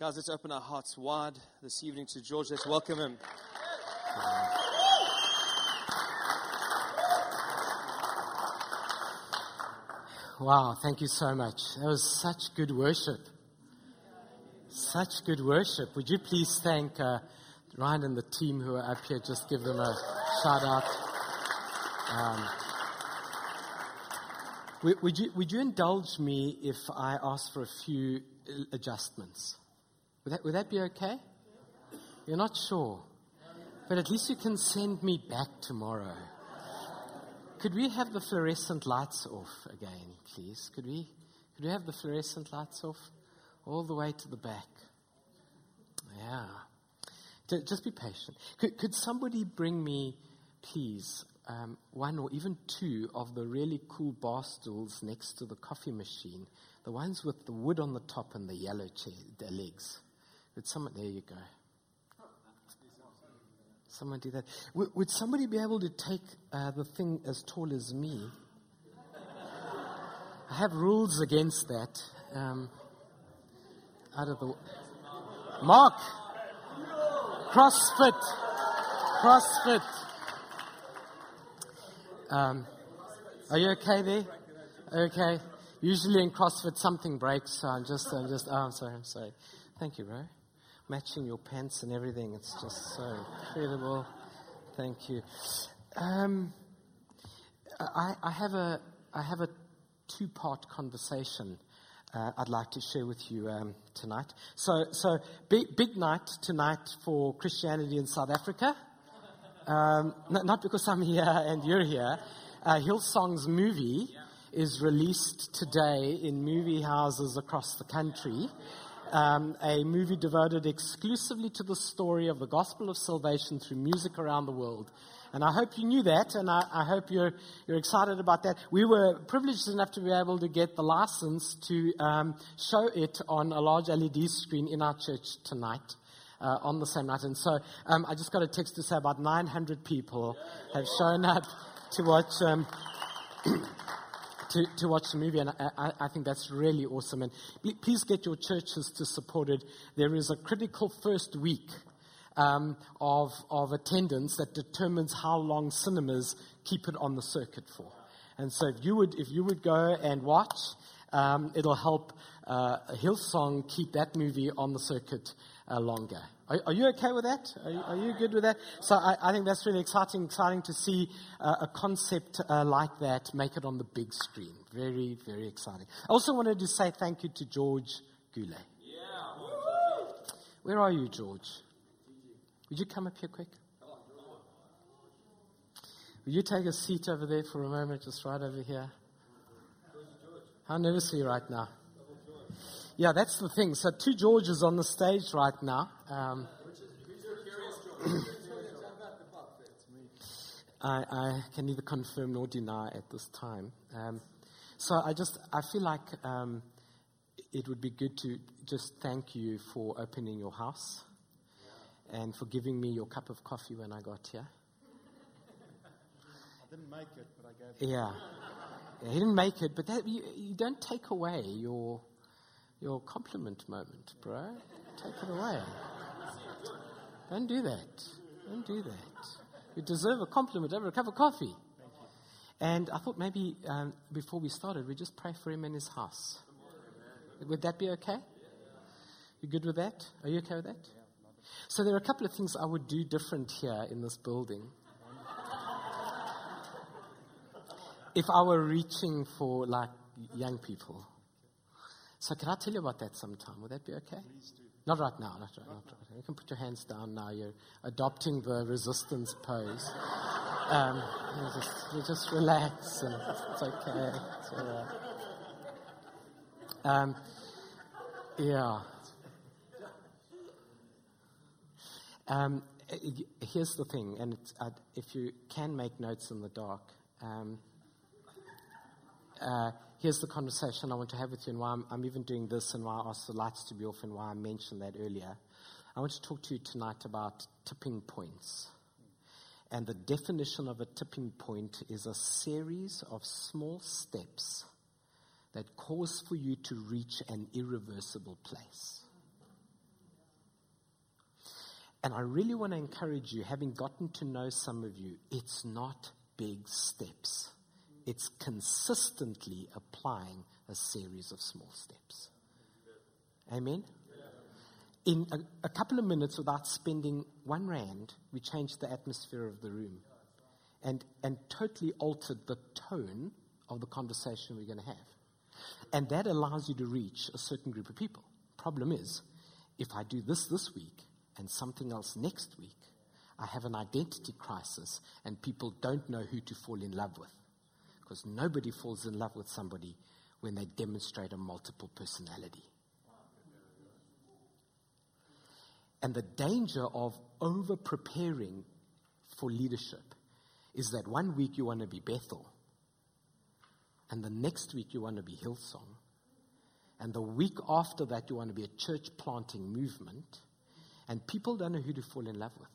Guys, let's open our hearts wide this evening to George. Let's welcome him. Wow, thank you so much. That was such good worship. Such good worship. Would you please thank Ryan and the team who are up here? Just give them a shout out. Would you indulge me if I ask for a few adjustments? Would that be okay? You're not sure. But at least you can send me back tomorrow. Could we have the fluorescent lights off again, please? Could we have the fluorescent lights off? All the way to the back. Yeah. Just be patient. Could somebody bring me, please, one or even two of the really cool bar stools next to the coffee machine? The ones with the wood on the top and the yellow chair legs. Could someone, there you go. Someone do that. Would somebody be able to take the thing as tall as me? I have rules against that. Out of the Mark, CrossFit. Are you okay there? Okay. Usually in CrossFit something breaks, so I'm sorry. Thank you, bro. Matching your pants and everything. It's just so incredible. Thank you. I have a two-part conversation I'd like to share with you tonight. So big night tonight for Christianity in South Africa. Not because I'm here and you're here. Hillsong's movie is released today in movie houses across the country. A movie devoted exclusively to the story of the gospel of salvation through music around the world. And I hope you knew that, and I hope you're excited about that. We were privileged enough to be able to get the license to show it on a large LED screen in our church tonight, on the same night. And so I just got a text to say about 900 people have shown up to watch... To watch the movie, and I think that's really awesome. And please get your churches to support it. There is a critical first week of attendance that determines how long cinemas keep it on the circuit for. And so, if you would go and watch, it'll help Hillsong keep that movie on the circuit longer. Are you okay with that? Are you good with that? So I think that's really exciting to see a concept like that make it on the big screen. Very, very exciting. I also wanted to say thank you to George Georgiou. Yeah. Woo-hoo! Where are you, George? Would you come up here quick? Will you take a seat over there for a moment, just right over here? How nervous are you right now? Yeah, that's the thing. So two Georges on the stage right now. I can neither confirm nor deny at this time. So I feel like it would be good to just thank you for opening your house and for giving me your cup of coffee when I got here. I didn't make it, but I gave it. Yeah, he didn't make it, but that, you don't take away your compliment moment, bro. Take it away. Don't do that. You deserve a compliment over a cup of coffee. And I thought maybe before we started, we just pray for him in his house. Would that be okay? You good with that? Are you okay with that? So there are a couple of things I would do different here in this building. If I were reaching for, like, young people. So can I tell you about that sometime? Would that be okay? Please do. Not right now. You can put your hands down now. You're adopting the resistance pose. You just relax. And it's okay. It's all right. Yeah. Here's the thing, and if you can make notes in the dark... here's the conversation I want to have with you, and why I'm even doing this, and why I asked the lights to be off, and why I mentioned that earlier. I want to talk to you tonight about tipping points. And the definition of a tipping point is a series of small steps that cause for you to reach an irreversible place. And I really want to encourage you, having gotten to know some of you, it's not big steps. It's consistently applying a series of small steps. Amen? In a couple of minutes, without spending $1, we changed the atmosphere of the room and totally altered the tone of the conversation we're going to have. And that allows you to reach a certain group of people. Problem is, if I do this week and something else next week, I have an identity crisis and people don't know who to fall in love with, because nobody falls in love with somebody when they demonstrate a multiple personality. And the danger of over-preparing for leadership is that one week you want to be Bethel, and the next week you want to be Hillsong, and the week after that you want to be a church planting movement, and people don't know who to fall in love with.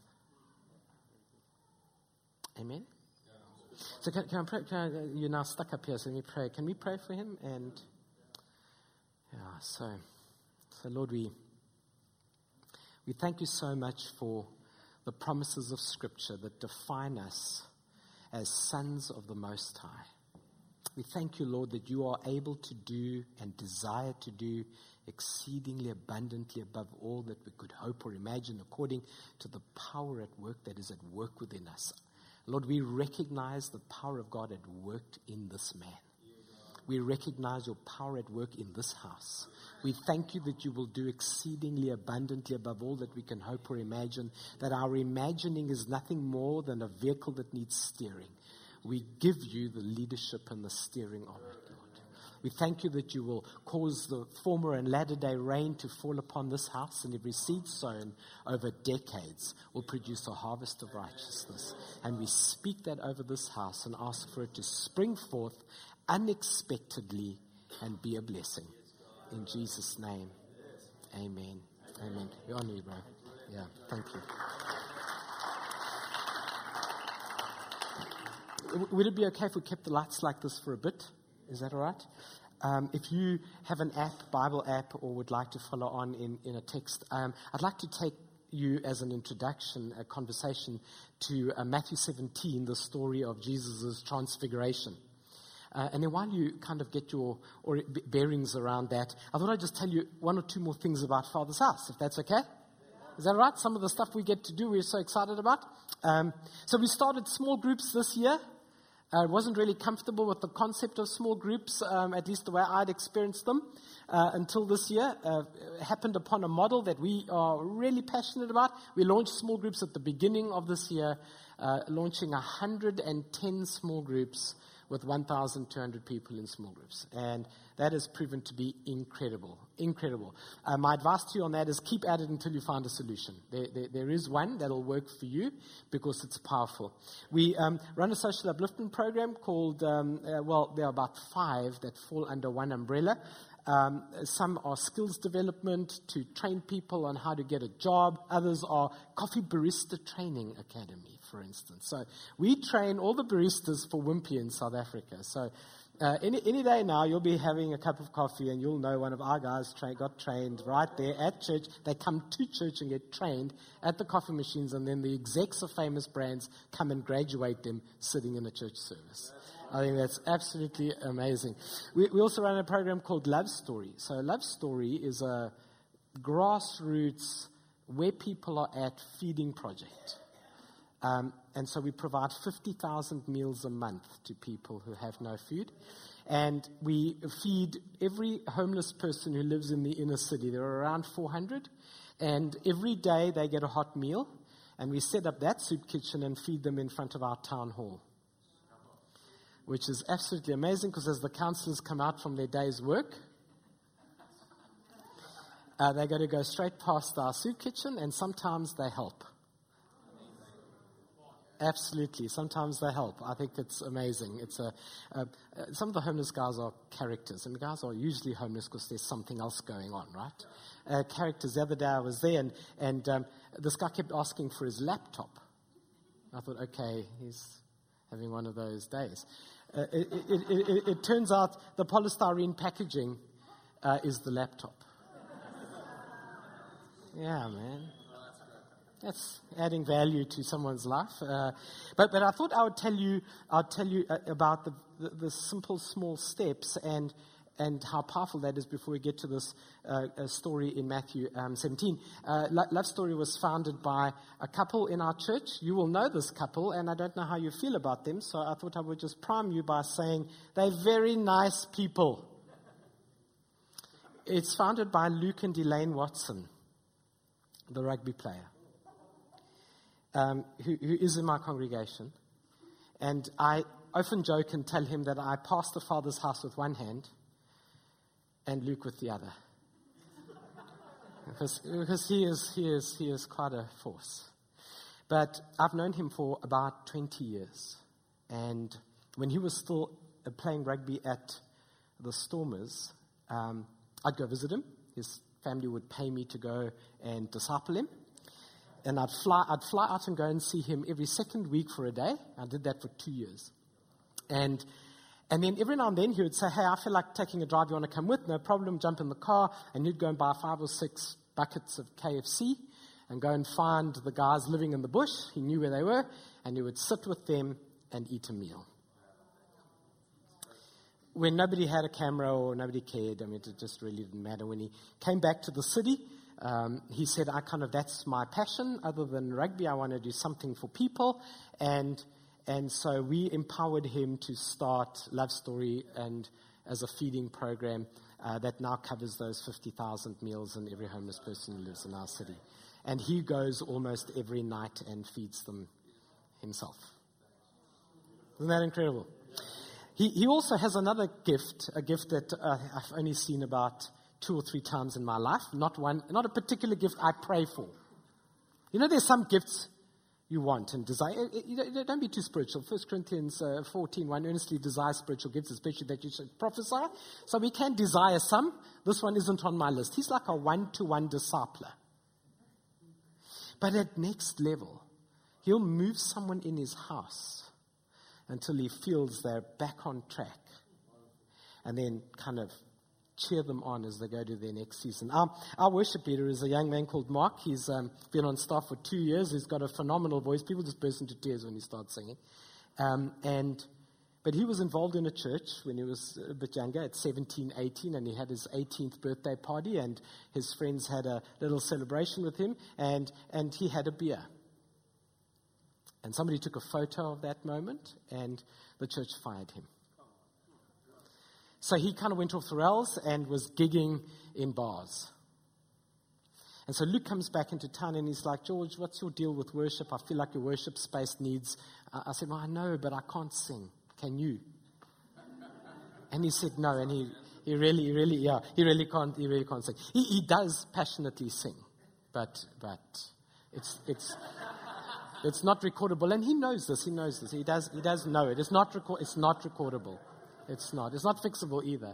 Amen? So can I pray? You're now stuck up here, so let me pray. Can we pray for him? And so Lord, we thank you so much for the promises of Scripture that define us as sons of the Most High. We thank you, Lord, that you are able to do and desire to do exceedingly abundantly above all that we could hope or imagine, according to the power at work that is at work within us. Lord, we recognize the power of God at work in this man. We recognize your power at work in this house. We thank you that you will do exceedingly abundantly above all that we can hope or imagine, that our imagining is nothing more than a vehicle that needs steering. We give you the leadership and the steering of it, Lord. We thank you that you will cause the former and latter-day rain to fall upon this house, and every seed sown over decades will produce a harvest of righteousness. And we speak that over this house and ask for it to spring forth unexpectedly and be a blessing. In Jesus' name, amen. Amen. We honor you, bro. Yeah, thank you. Would it be okay if we kept the lights like this for a bit? Is that all right? If you have an app, Bible app, or would like to follow on in a text, I'd like to take you as an introduction, a conversation to Matthew 17, the story of Jesus' transfiguration. And then while you kind of get your bearings around that, I thought I'd just tell you one or two more things about Father's House, if that's okay. Is that right? Some of the stuff we get to do, we're so excited about. So we started small groups this year. I wasn't really comfortable with the concept of small groups, at least the way I'd experienced them, until this year. Happened upon a model that we are really passionate about. We launched small groups at the beginning of this year, launching 110 small groups with 1,200 people in small groups. And that has proven to be incredible, incredible. My advice to you on that is keep at it until you find a solution. There is one that'll work for you because it's powerful. We run a social upliftment program called, there are about 5 that fall under one umbrella. Some are skills development to train people on how to get a job. Others are coffee barista training academy, for instance. So we train all the baristas for Wimpy in South Africa. So any day now, you'll be having a cup of coffee and you'll know one of our guys got trained right there at church. They come to church and get trained at the coffee machines, and then the execs of famous brands come and graduate them sitting in a church service. I think that's absolutely amazing. We also run a program called Love Story. So Love Story is a grassroots, where people are at, feeding project. And so we provide 50,000 meals a month to people who have no food. And we feed every homeless person who lives in the inner city. There are around 400. And every day they get a hot meal. And we set up that soup kitchen and feed them in front of our town hall, which is absolutely amazing, because as the councillors come out from their day's work, they're going to go straight past our soup kitchen, and sometimes they help. Absolutely, sometimes they help. I think it's amazing. It's some of the homeless guys are characters, and the guys are usually homeless because there's something else going on, right? Characters. The other day I was there, and this guy kept asking for his laptop. I thought, okay, he's having one of those days. It turns out the polystyrene packaging is the laptop. Yeah, man. That's adding value to someone's life. But I thought I would tell you about the simple, small steps and how powerful that is before we get to this story in Matthew 17. Love Story was founded by a couple in our church. You will know this couple, and I don't know how you feel about them, so I thought I would just prime you by saying they're very nice people. It's founded by Luke and Elaine Watson, the rugby player, who is in my congregation. And I often joke and tell him that I passed the Father's house with one hand and Luke with the other. Because he is quite a force. But I've known him for about 20 years. And when he was still playing rugby at the Stormers, I'd go visit him. His family would pay me to go and disciple him. And I'd fly out and go and see him every second week for a day. I did that for 2 years. And then every now and then he would say, hey, I feel like taking a drive. You want to come with? No problem. Jump in the car. And he'd go and buy 5 or 6 buckets of KFC and go and find the guys living in the bush. He knew where they were. And he would sit with them and eat a meal. When nobody had a camera or nobody cared, I mean, it just really didn't matter. When he came back to the city, he said, that's my passion. Other than rugby, I want to do something for people. And so we empowered him to start Love Story and as a feeding program that now covers those 50,000 meals in every homeless person who lives in our city. And he goes almost every night and feeds them himself. Isn't that incredible? He also has another gift, a gift that I've only seen about 2 or 3 times in my life. Not a particular gift I pray for. You know, there's some gifts you want and desire. Don't be too spiritual. 1 Corinthians 14:1, earnestly desire spiritual gifts, especially that you should prophesy. So we can desire some. This one isn't on my list. He's like a one-to-one discipler. But at next level, he'll move someone in his house until he feels they're back on track, and then kind of cheer them on as they go to their next season. Our worship leader is a young man called Mark. He's been on staff for 2 years. He's got a phenomenal voice. People just burst into tears when he starts singing. But he was involved in a church when he was a bit younger, at 17, 18, and he had his 18th birthday party, and his friends had a little celebration with him, and he had a beer. And somebody took a photo of that moment, and the church fired him. So he kind of went off the rails and was gigging in bars. And so Luke comes back into town, and he's like, George, what's your deal with worship? I feel like your worship space needs... I said, well, I know, but I can't sing. Can you? And he said no, and he really can't sing. He does passionately sing, but it's it's not recordable, and he knows this. He does know it. It's not recordable. It's not fixable either.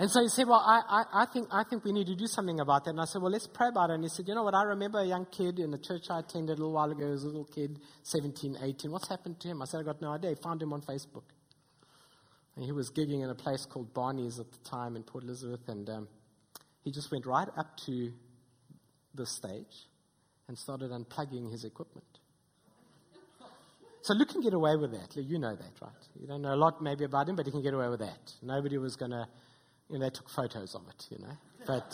And so he said, "Well, I think we need to do something about that." And I said, "Well, let's pray about it." And he said, "You know what? I remember a young kid in the church I attended a little while ago. He was a little kid, 17, 18. What's happened to him?" I said, "I got no idea. I found him on Facebook, and he was gigging in a place called Barney's at the time in Port Elizabeth, and he just went right up to the stage and started unplugging his equipment." So Luke can get away with that. You know that, right? You don't know a lot maybe about him, but he can get away with that. Nobody was going to, they took photos of it, But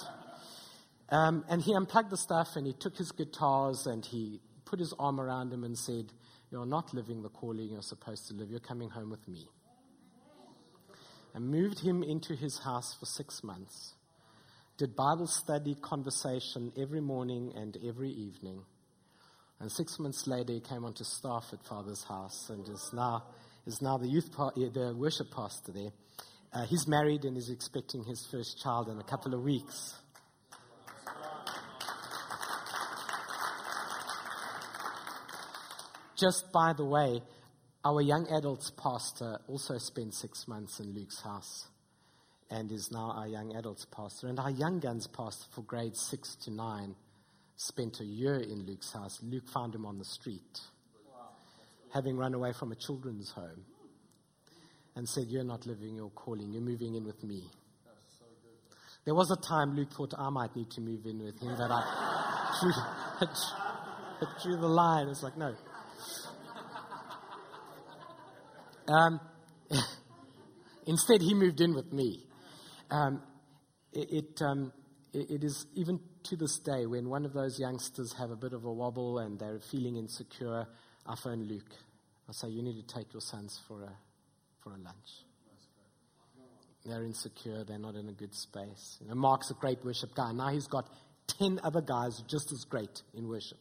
and he unplugged the stuff, and he took his guitars, and he put his arm around him and said, "You're not living the calling you're supposed to live. You're coming home with me." And moved him into his house for 6 months. Did Bible study, conversation every morning and every evening. And 6 months later, he came onto staff at Father's House and is now the worship pastor there. He's married and is expecting his first child in a couple of weeks. Just by the way, our young adults pastor also spent 6 months in Luke's house, and is now our young adults pastor. And our young guns pastor for grades 6 to 9 spent a year in Luke's house. Luke found him on the street, having run away from a children's home, and said, "You're not living your calling. You're moving in with me." That's so good. There was a time Luke thought I might need to move in with him, that I drew the line. It's like, no. Instead, he moved in with me. It is even to this day, when one of those youngsters have a bit of a wobble and they're feeling insecure, I phone Luke. I say, you need to take your sons for a lunch. They're insecure. They're not in a good space. You know, Mark's a great worship guy. Now he's got 10 other guys just as great in worship.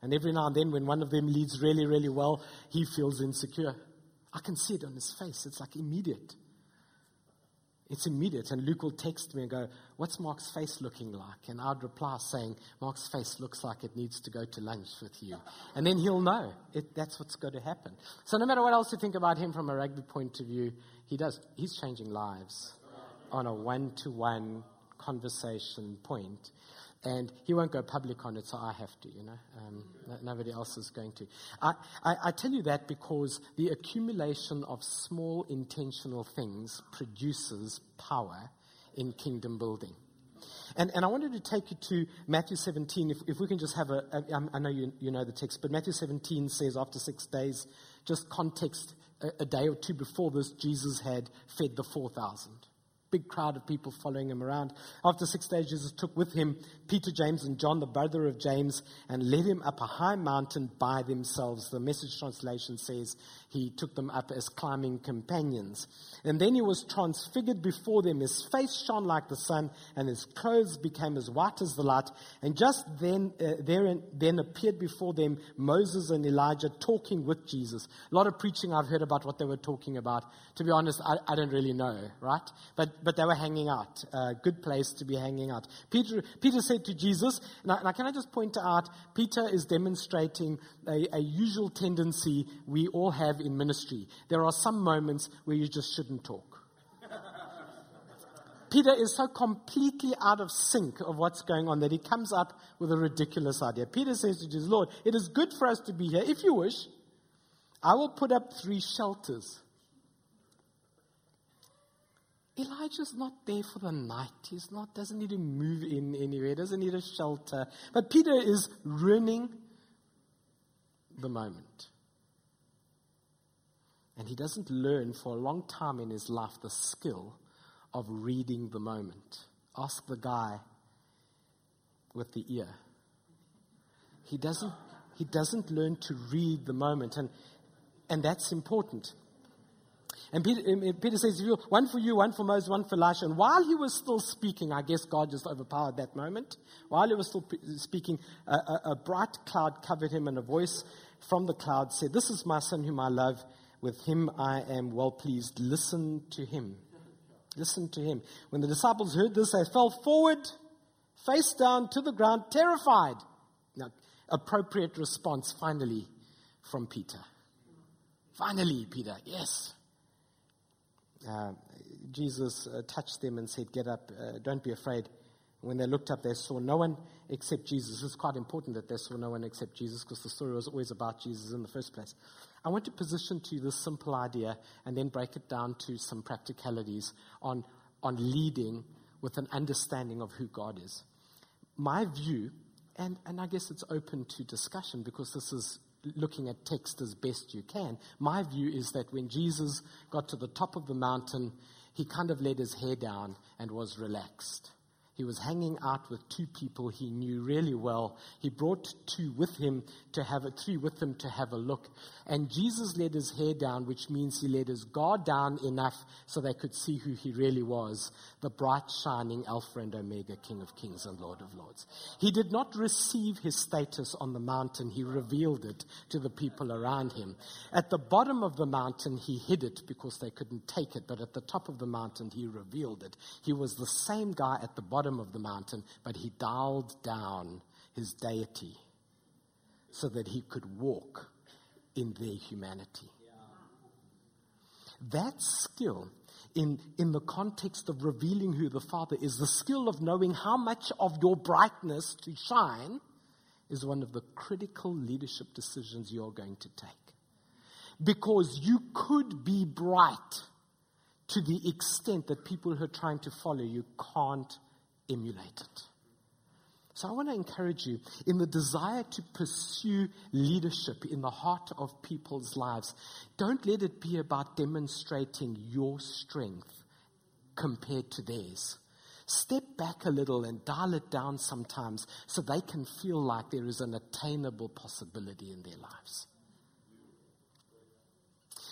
And every now and then when one of them leads really, really well, he feels insecure. I can see it on his face. It's like immediate. It's immediate. And Luke will text me and go, what's Mark's face looking like? And I'd reply saying, Mark's face looks like it needs to go to lunch with you. And then he'll know that's what's going to happen. So no matter what else you think about him from a rugby point of view, he's changing lives on a one-to-one conversation point. And he won't go public on it, so I have to, you know. Nobody else is going to. I tell you that because the accumulation of small intentional things produces power in kingdom building. And I wanted to take you to Matthew 17, if we can just have I know you know the text, but Matthew 17 says after 6 days, just context, a day or two before this, Jesus had fed the 4,000. Big crowd of people following him around. After 6 days, Jesus took with him Peter, James, and John, the brother of James, and led him up a high mountain by themselves. The Message translation says he took them up as climbing companions. And then he was transfigured before them. His face shone like the sun, and his clothes became as white as the light. And just then, there appeared before them Moses and Elijah talking with Jesus. A lot of preaching I've heard about what they were talking about. To be honest, I don't really know, right? But they were hanging out. Good place to be hanging out. Peter said to Jesus, now can I just point out, Peter is demonstrating a usual tendency we all have in ministry. There are some moments where you just shouldn't talk. Peter is so completely out of sync of what's going on that he comes up with a ridiculous idea. Peter says to Jesus, Lord, it is good for us to be here. If you wish, I will put up 3 shelters. Elijah's not there for the night. Doesn't need to move in anywhere. Doesn't need a shelter. But Peter is ruining the moment. And he doesn't learn for a long time in his life the skill of reading the moment. Ask the guy with the ear. He doesn't learn to read the moment. And that's important. And Peter says, one for you, one for Moses, one for Elisha. And while he was still speaking, I guess God just overpowered that moment. While he was still speaking, a bright cloud covered him, and a voice from the cloud said, this is my son whom I love. With him I am well pleased. Listen to him. Listen to him. When the disciples heard this, they fell forward, face down to the ground, terrified. Now, appropriate response, finally, from Peter. Finally, Peter, yes. Jesus touched them and said, get up, don't be afraid. When they looked up, they saw no one except Jesus. It's quite important that they saw no one except Jesus, because the story was always about Jesus in the first place. I want to position to you this simple idea and then break it down to some practicalities on leading with an understanding of who God is. My view, and I guess it's open to discussion because this is looking at text as best you can, my view is that when Jesus got to the top of the mountain, he kind of let his hair down and was relaxed. He was hanging out with 2 people he knew really well. He brought 3 with him to have a look. And Jesus let his hair down, which means he let his guard down enough so they could see who he really was, the bright, shining Alpha and Omega, King of Kings and Lord of Lords. He did not receive his status on the mountain. He revealed it to the people around him. At the bottom of the mountain, he hid it because they couldn't take it. But at the top of the mountain, he revealed it. He was the same guy at the bottom of the mountain, but he dialed down his deity so that he could walk in their humanity. Yeah. That skill in the context of revealing who the Father is, the skill of knowing how much of your brightness to shine, is one of the critical leadership decisions you're going to take. Because you could be bright to the extent that people who are trying to follow you can't emulated. So I want to encourage you in the desire to pursue leadership in the heart of people's lives. Don't let it be about demonstrating your strength compared to theirs. Step back a little and dial it down sometimes so they can feel like there is an attainable possibility in their lives.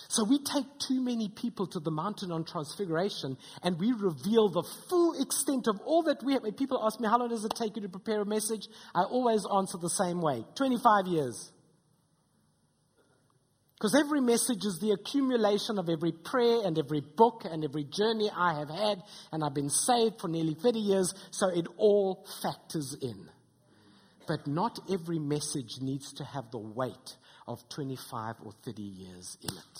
So we take too many people to the mountain on transfiguration and we reveal the full extent of all that we have. When people ask me, how long does it take you to prepare a message? I always answer the same way, 25 years. Because every message is the accumulation of every prayer and every book and every journey I have had, and I've been saved for nearly 30 years, so it all factors in. But not every message needs to have the weight of 25 or 30 years in it.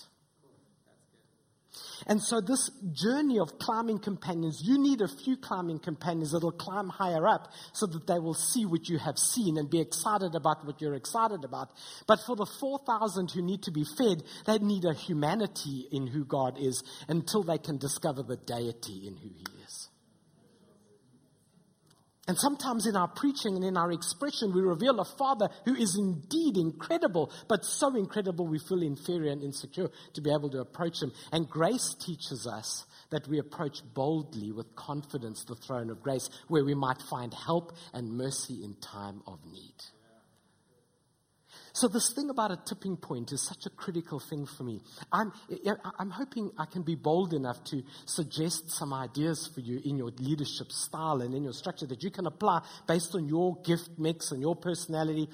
And so this journey of climbing companions, you need a few climbing companions that will climb higher up so that they will see what you have seen and be excited about what you're excited about. But for the 4,000 who need to be fed, they need a humanity in who God is until they can discover the deity in who He is. And sometimes in our preaching and in our expression, we reveal a Father who is indeed incredible, but so incredible we feel inferior and insecure to be able to approach Him. And grace teaches us that we approach boldly with confidence the throne of grace, where we might find help and mercy in time of need. So this thing about a tipping point is such a critical thing for me. I'm hoping I can be bold enough to suggest some ideas for you in your leadership style and in your structure that you can apply based on your gift mix and your personality.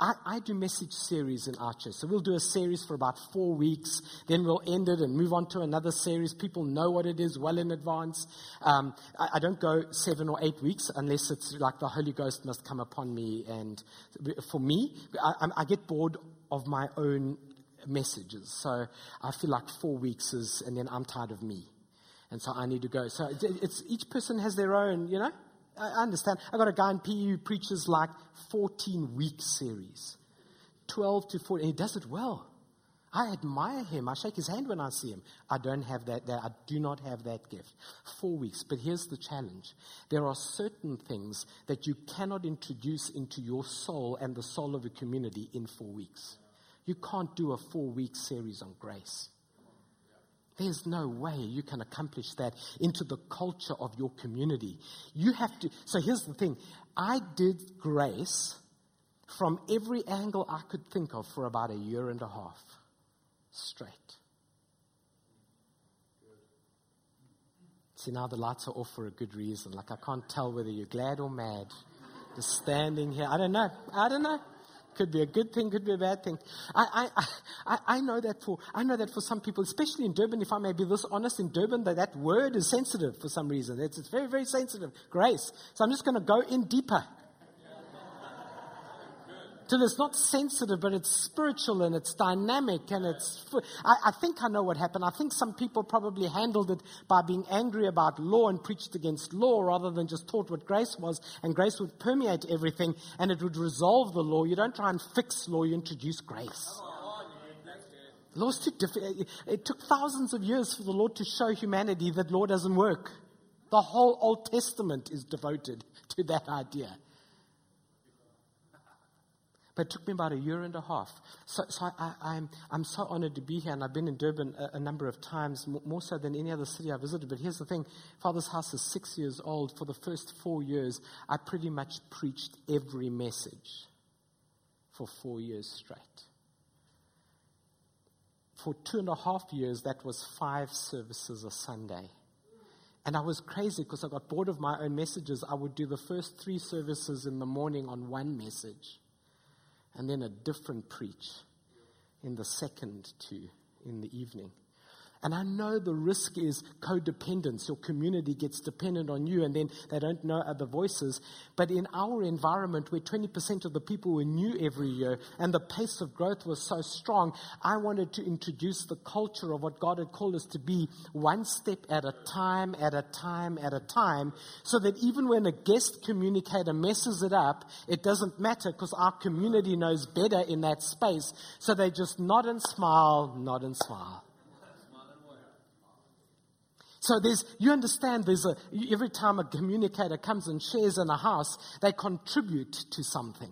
I do message series in our church. So we'll do a series for about 4 weeks. Then we'll end it and move on to another series. People know what it is well in advance. I don't go 7 or 8 weeks unless it's like the Holy Ghost must come upon me. And for me, I get bored of my own messages, so I feel like 4 weeks is, and then I'm tired of me, and so I need to go. So it's each person has their own, you know. I understand. I got a guy in PE who preaches like 14-week series, 12 to 14, and he does it well. I admire him. I shake his hand when I see him. I don't have that. I do not have that gift. 4 weeks. But here's the challenge. There are certain things that you cannot introduce into your soul and the soul of a community in 4 weeks. You can't do a 4-week series on grace. There's no way you can accomplish that into the culture of your community. You have to. So here's the thing. I did grace from every angle I could think of for about a year and a half. Straight. See, now the lights are off for a good reason. Like, I can't tell whether you're glad or mad. Just standing here. I don't know. Could be a good thing, could be a bad thing. I know that for some people, especially in Durban, if I may be this honest, in Durban, that word is sensitive for some reason. It's very, very sensitive. Grace. So I'm just going to go in deeper. Till it's not sensitive, but it's spiritual and it's dynamic and it's... I think I know what happened. I think some people probably handled it by being angry about law and preached against law rather than just taught what grace was, and grace would permeate everything and it would resolve the law. You don't try and fix law, you introduce grace. Law's too difficult. It took thousands of years for the Lord to show humanity that law doesn't work. The whole Old Testament is devoted to that idea. But it took me about a year and a half. So I'm so honored to be here, and I've been in Durban a number of times, more so than any other city I visited. But here's the thing. Father's House is 6 years old. For the first 4 years, I pretty much preached every message for 4 years straight. For 2.5 years, that was 5 services a Sunday. And I was crazy because I got bored of my own messages. I would do the first 3 services in the morning on one message. And then a different preach in the second 2 in the evening. And I know the risk is codependence. Your community gets dependent on you, and then they don't know other voices. But in our environment, where 20% of the people were new every year, and the pace of growth was so strong, I wanted to introduce the culture of what God had called us to be, one step at a time, at a time, at a time, so that even when a guest communicator messes it up, it doesn't matter, because our community knows better in that space. So they just nod and smile, nod and smile. So you understand, every time a communicator comes and shares in a house, they contribute to something.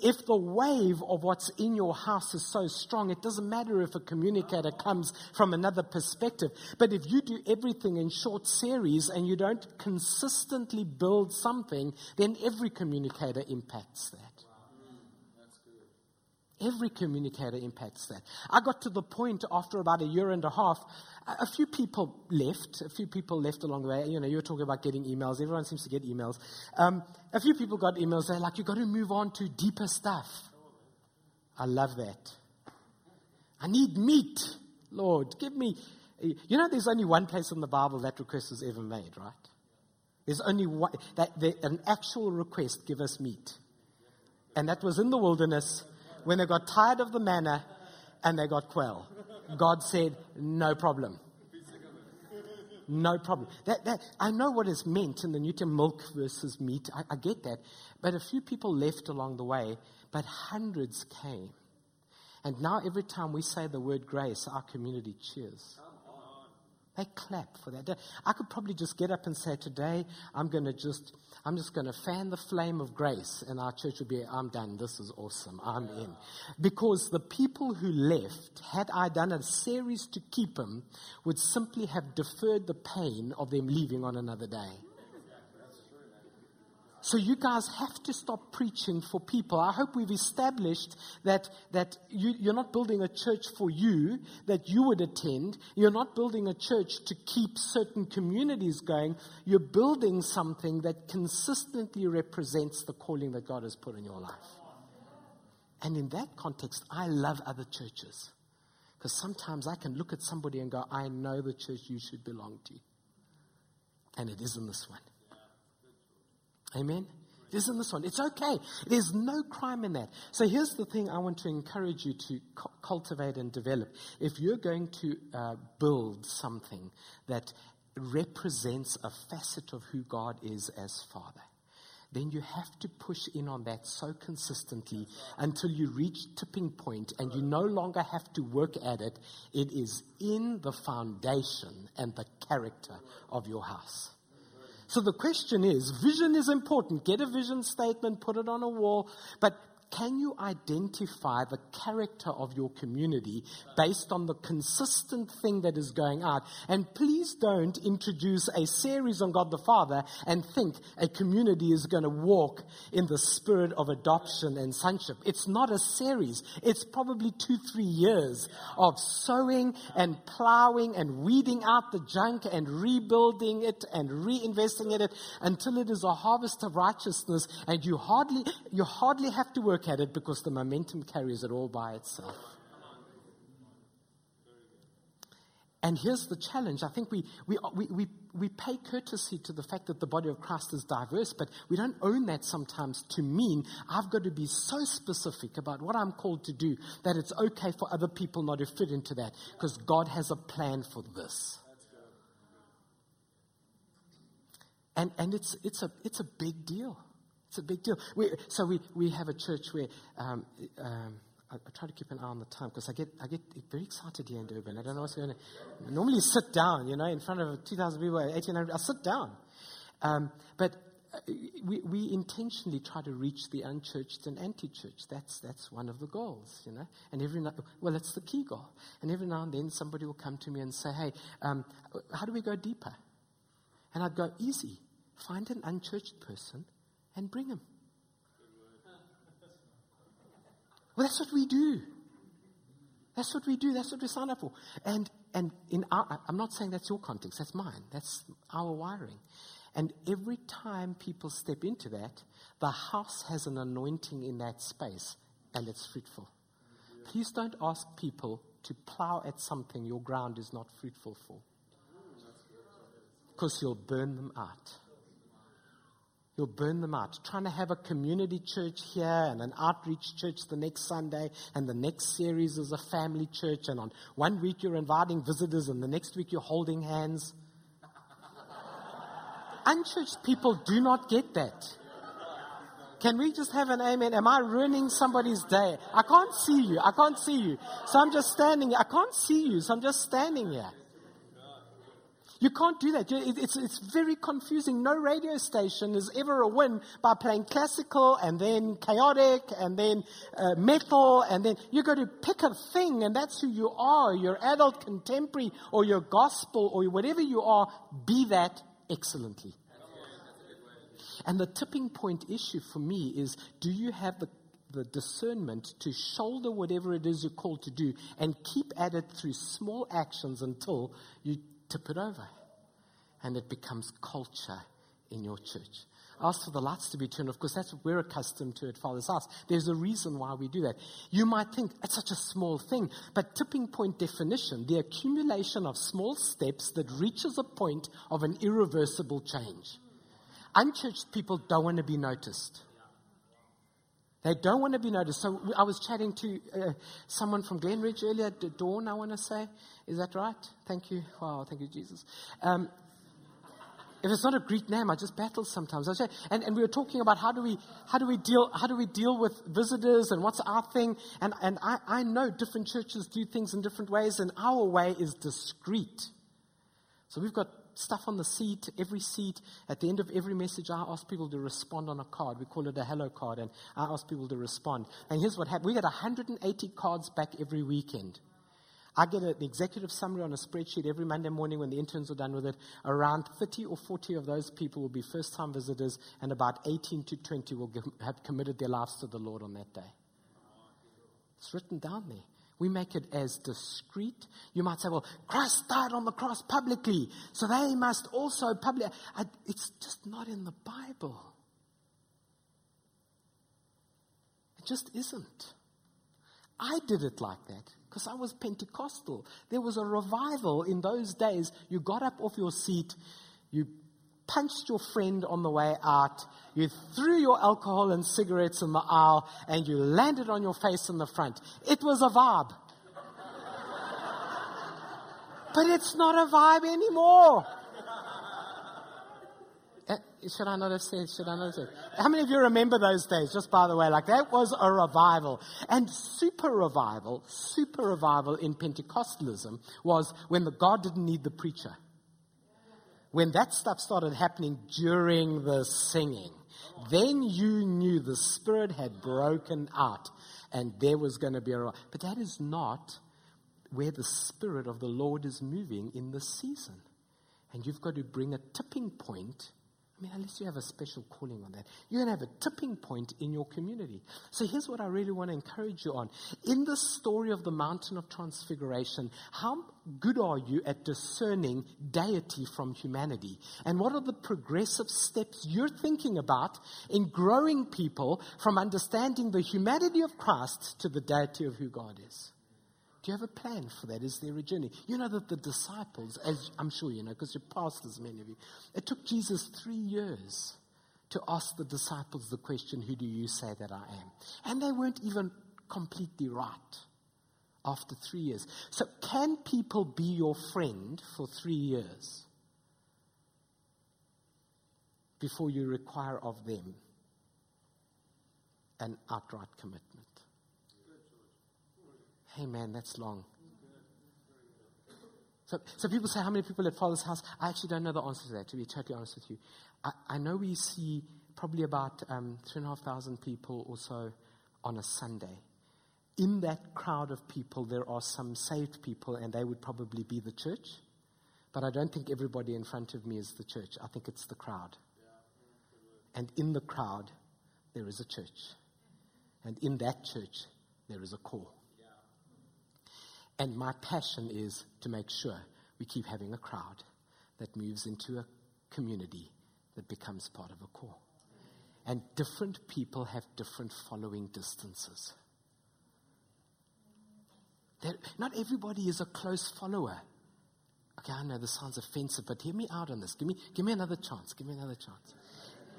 If the wave of what's in your house is so strong, it doesn't matter if a communicator comes from another perspective. But if you do everything in short series and you don't consistently build something, then every communicator impacts that. Every communicator impacts that. I got to the point after about a year and a half, a few people left. A few people left along the way. You know, you were talking about getting emails. Everyone seems to get emails. A few people got emails. They're like, you've got to move on to deeper stuff. I love that. I need meat, Lord. Give me... You know, there's only one place in the Bible that request was ever made, right? There's only one... an actual request, give us meat. And that was in the wilderness... When they got tired of the manna and they got quail, God said, no problem. No problem. I know what is meant in the New Testament, milk versus meat. I get that. But a few people left along the way, but hundreds came. And now every time we say the word grace, our community cheers. They clap for that. I could probably just get up and say, today I'm just going to fan the flame of grace, and our church would be, I'm done, this is awesome, I'm in. Because the people who left, had I done a series to keep them, would simply have deferred the pain of them leaving on another day. So you guys have to stop preaching for people. I hope we've established that you're not building a church for you, that you would attend. You're not building a church to keep certain communities going. You're building something that consistently represents the calling that God has put in your life. And in that context, I love other churches. Because sometimes I can look at somebody and go, I know the church you should belong to. And it isn't this one. Amen? It isn't this one. It's okay. There's no crime in that. So here's the thing I want to encourage you to cultivate and develop. If you're going to build something that represents a facet of who God is as Father, then you have to push in on that so consistently until you reach tipping point and you no longer have to work at it. It is in the foundation and the character of your house. So the question is, vision is important. Get a vision statement, put it on a wall. But can you identify the character of your community based on the consistent thing that is going out? And please don't introduce a series on God the Father and think a community is going to walk in the spirit of adoption and sonship. It's not a series. It's probably 2-3 years of sowing and plowing and weeding out the junk and rebuilding it and reinvesting in it until it is a harvest of righteousness, and you hardly have to work at it because the momentum carries it all by itself. And here's the challenge. I think we pay courtesy to the fact that the body of Christ is diverse, but we don't own that sometimes to mean I've got to be so specific about what I'm called to do that it's okay for other people not to fit into that, because God has a plan for this. And it's a big deal. It's a big deal. We have a church where I try to keep an eye on the time because I get very excited here in Durban. I don't know what's going on. I normally sit down, you know, in front of 2,000 people, 1,800. I sit down, but we intentionally try to reach the unchurched and anti-church. That's one of the goals, you know. And it's the key goal. And every now and then somebody will come to me and say, "Hey, how do we go deeper?" And I'd go, "Easy. Find an unchurched person." And bring them. Well, that's what we do. That's what we do. That's what we sign up for. And I'm not saying that's your context. That's mine. That's our wiring. And every time people step into that, the house has an anointing in that space, and it's fruitful. Please don't ask people to plow at something your ground is not fruitful for, because you'll burn them out. You'll burn them out. Trying to have a community church here and an outreach church the next Sunday, and the next series is a family church, and on one week you're inviting visitors and the next week you're holding hands. Unchurched people do not get that. Can we just have an amen? Am I ruining somebody's day? I can't see you. So I'm just standing here. You You can't do that. It's very confusing. No radio station is ever a win by playing classical and then chaotic and then metal, and then you go to pick a thing and that's who you are, your adult contemporary or your gospel or whatever you are, be that excellently. And the tipping point issue for me is, do you have the discernment to shoulder whatever it is you're called to do and keep at it through small actions until you tip it over and it becomes culture in your church? Ask for the lights to be turned off, because that's what we're accustomed to at Father's House. There's a reason why we do that. You might think it's such a small thing, but tipping point definition, the accumulation of small steps that reaches a point of an irreversible change. Unchurched people don't want to be noticed. They don't want to be noticed. So I was chatting to someone from Glenridge earlier, Dawn, I want to say. Is that right? Thank you. Wow, thank you, Jesus. If it's not a Greek name, I just battle sometimes. And we were talking about how do we deal with visitors and what's our thing. And I know different churches do things in different ways, and our way is discreet. So we've got stuff on the seat, every seat. At the end of every message, I ask people to respond on a card. We call it a hello card, and I ask people to respond. And here's what happened. We get 180 cards back every weekend. I get an executive summary on a spreadsheet every Monday morning when the interns are done with it. Around 30 or 40 of those people will be first-time visitors, and about 18 to 20 will have committed their lives to the Lord on that day. It's written down there. We make it as discreet. You might say, well, Christ died on the cross publicly, so they must also publicly. It's just not in the Bible. It just isn't. I did it like that because I was Pentecostal. There was a revival in those days. You got up off your seat, you punched your friend on the way out, you threw your alcohol and cigarettes in the aisle, and you landed on your face in the front. It was a vibe. But it's not a vibe anymore. Should I not have said? Should I not have said? How many of you remember those days? Just by the way, like that was a revival. And super revival in Pentecostalism was when the God didn't need the preacher. When that stuff started happening during the singing, then you knew the Spirit had broken out and there was going to be a revival. But that is not where the Spirit of the Lord is moving in this season. And you've got to bring a tipping point. I mean, unless you have a special calling on that. You're going to have a tipping point in your community. So here's what I really want to encourage you on. In the story of the mountain of transfiguration, how good are you at discerning deity from humanity? And what are the progressive steps you're thinking about in growing people from understanding the humanity of Christ to the deity of who God is? Do you have a plan for that? Is there a journey? You know that the disciples, as I'm sure you know, because you're pastors, many of you, it took Jesus 3 years to ask the disciples the question, who do you say that I am? And they weren't even completely right after 3 years. So can people be your friend for 3 years before you require of them an outright commitment? Hey man, that's long. So people say, how many people at Father's House? I actually don't know the answer to that, to be totally honest with you. I know we see probably about 3,500 people or so on a Sunday. In that crowd of people, there are some saved people, and they would probably be the church. But I don't think everybody in front of me is the church. I think it's the crowd. And in the crowd, there is a church. And in that church, there is a call. And my passion is to make sure we keep having a crowd that moves into a community that becomes part of a core. And different people have different following distances. Not everybody is a close follower. Okay, I know this sounds offensive, but hear me out on this. Give me another chance. Give me another chance.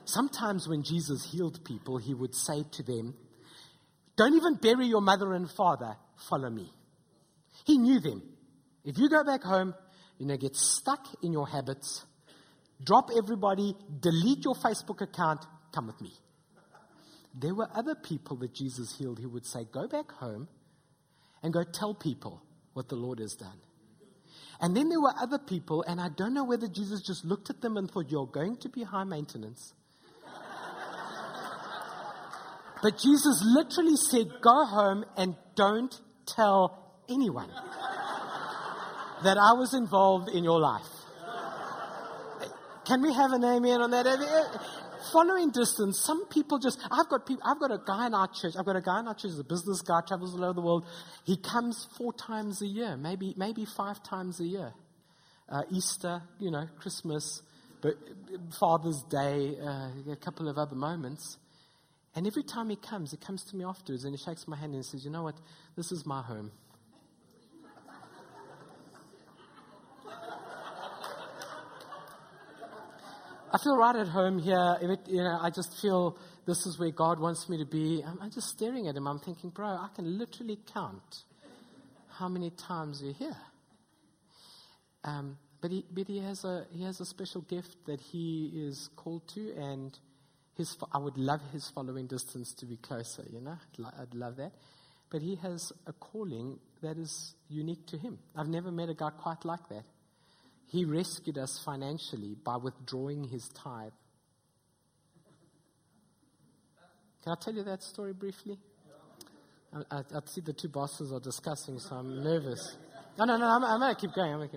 Sometimes when Jesus healed people, he would say to them, don't even bury your mother and father, follow me. He knew them. If you go back home, you're going to get stuck in your habits, drop everybody, delete your Facebook account, come with me. There were other people that Jesus healed who would say, go back home and go tell people what the Lord has done. And then there were other people, and I don't know whether Jesus just looked at them and thought, you're going to be high maintenance. But Jesus literally said, go home and don't tell anyone that I was involved in your life. Can we have an amen on that? Following distance, some people just, I've got a guy in our church, he's a business guy, travels all over the world. He comes 4 times a year, maybe 5 times a year. Easter, Christmas, but Father's Day, a couple of other moments. And every time he comes to me afterwards and he shakes my hand and he says, you know what, this is my home. I feel right at home here. I just feel this is where God wants me to be. I'm just staring at him. I'm thinking, bro, I can literally count how many times you're here. But he has a special gift that he is called to, and I would love his following distance to be closer. I'd love that. But he has a calling that is unique to him. I've never met a guy quite like that. He rescued us financially by withdrawing his tithe. Can I tell you that story briefly? I see the two bosses are discussing, so I'm nervous. No, I'm going to keep going.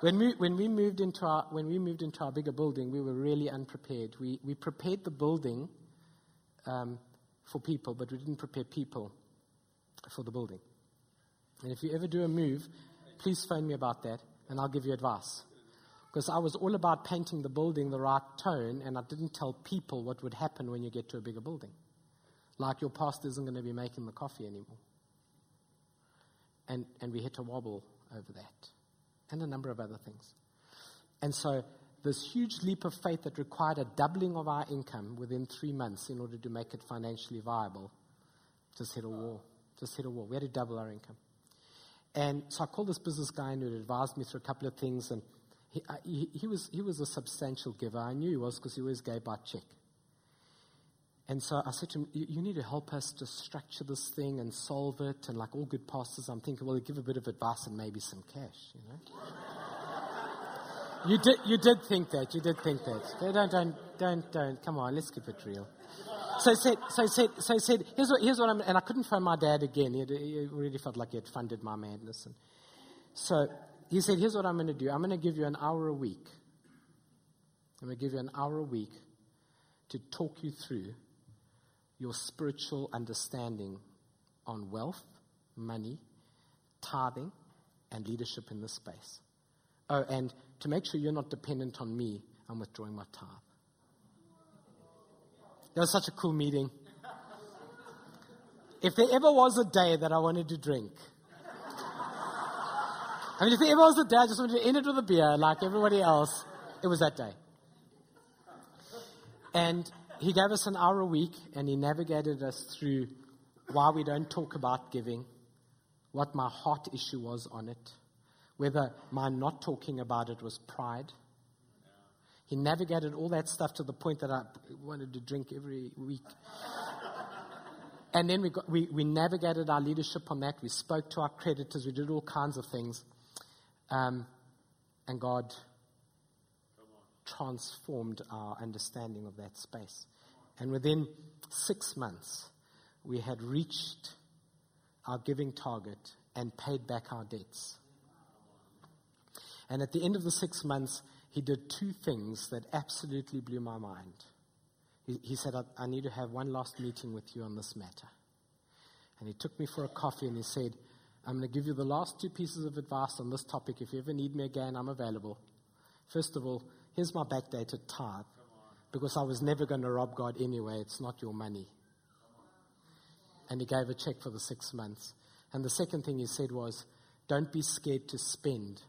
When we moved into our bigger building, we were really unprepared. We prepared the building for people, but we didn't prepare people for the building. And if you ever do a move, please phone me about that, and I'll give you advice. Because I was all about painting the building the right tone, and I didn't tell people what would happen when you get to a bigger building. Like your pastor isn't going to be making the coffee anymore. And we hit a wobble over that, and a number of other things. And so this huge leap of faith that required a doubling of our income within 3 months in order to make it financially viable just hit a wall. We had to double our income. And so I called this business guy and who advised me through a couple of things, and he was a substantial giver. I knew he was because he always gave by check. And so I said to him, you need to help us to structure this thing and solve it. And like all good pastors, I'm thinking, well, give a bit of advice and maybe some cash, You did think that. Don't. Come on, let's keep it real. So he said, here's what I'm, and I couldn't phone my dad again. He really felt like he had funded my madness. And so he said, here's what I'm going to do. I'm going to give you an hour a week. To talk you through your spiritual understanding on wealth, money, tithing, and leadership in this space. Oh, and to make sure you're not dependent on me, I'm withdrawing my tithe. That was such a cool meeting. If there ever was a day that I wanted to drink, if there ever was a day I just wanted to end it with a beer like everybody else, it was that day. And he gave us an hour a week, and he navigated us through why we don't talk about giving, what my heart issue was on it, whether my not talking about it was pride. He navigated all that stuff to the point that I wanted to drink every week. And then we navigated our leadership on that. We spoke to our creditors. We did all kinds of things. And God transformed our understanding of that space. And within 6 months, we had reached our giving target and paid back our debts. And at the end of the 6 months, he did 2 things that absolutely blew my mind. He said, I need to have one last meeting with you on this matter. And he took me for a coffee and he said, I'm going to give you the last 2 pieces of advice on this topic. If you ever need me again, I'm available. First of all, here's my backdated tithe, because I was never going to rob God anyway. It's not your money. And he gave a check for the 6 months. And the second thing he said was, don't be scared to spend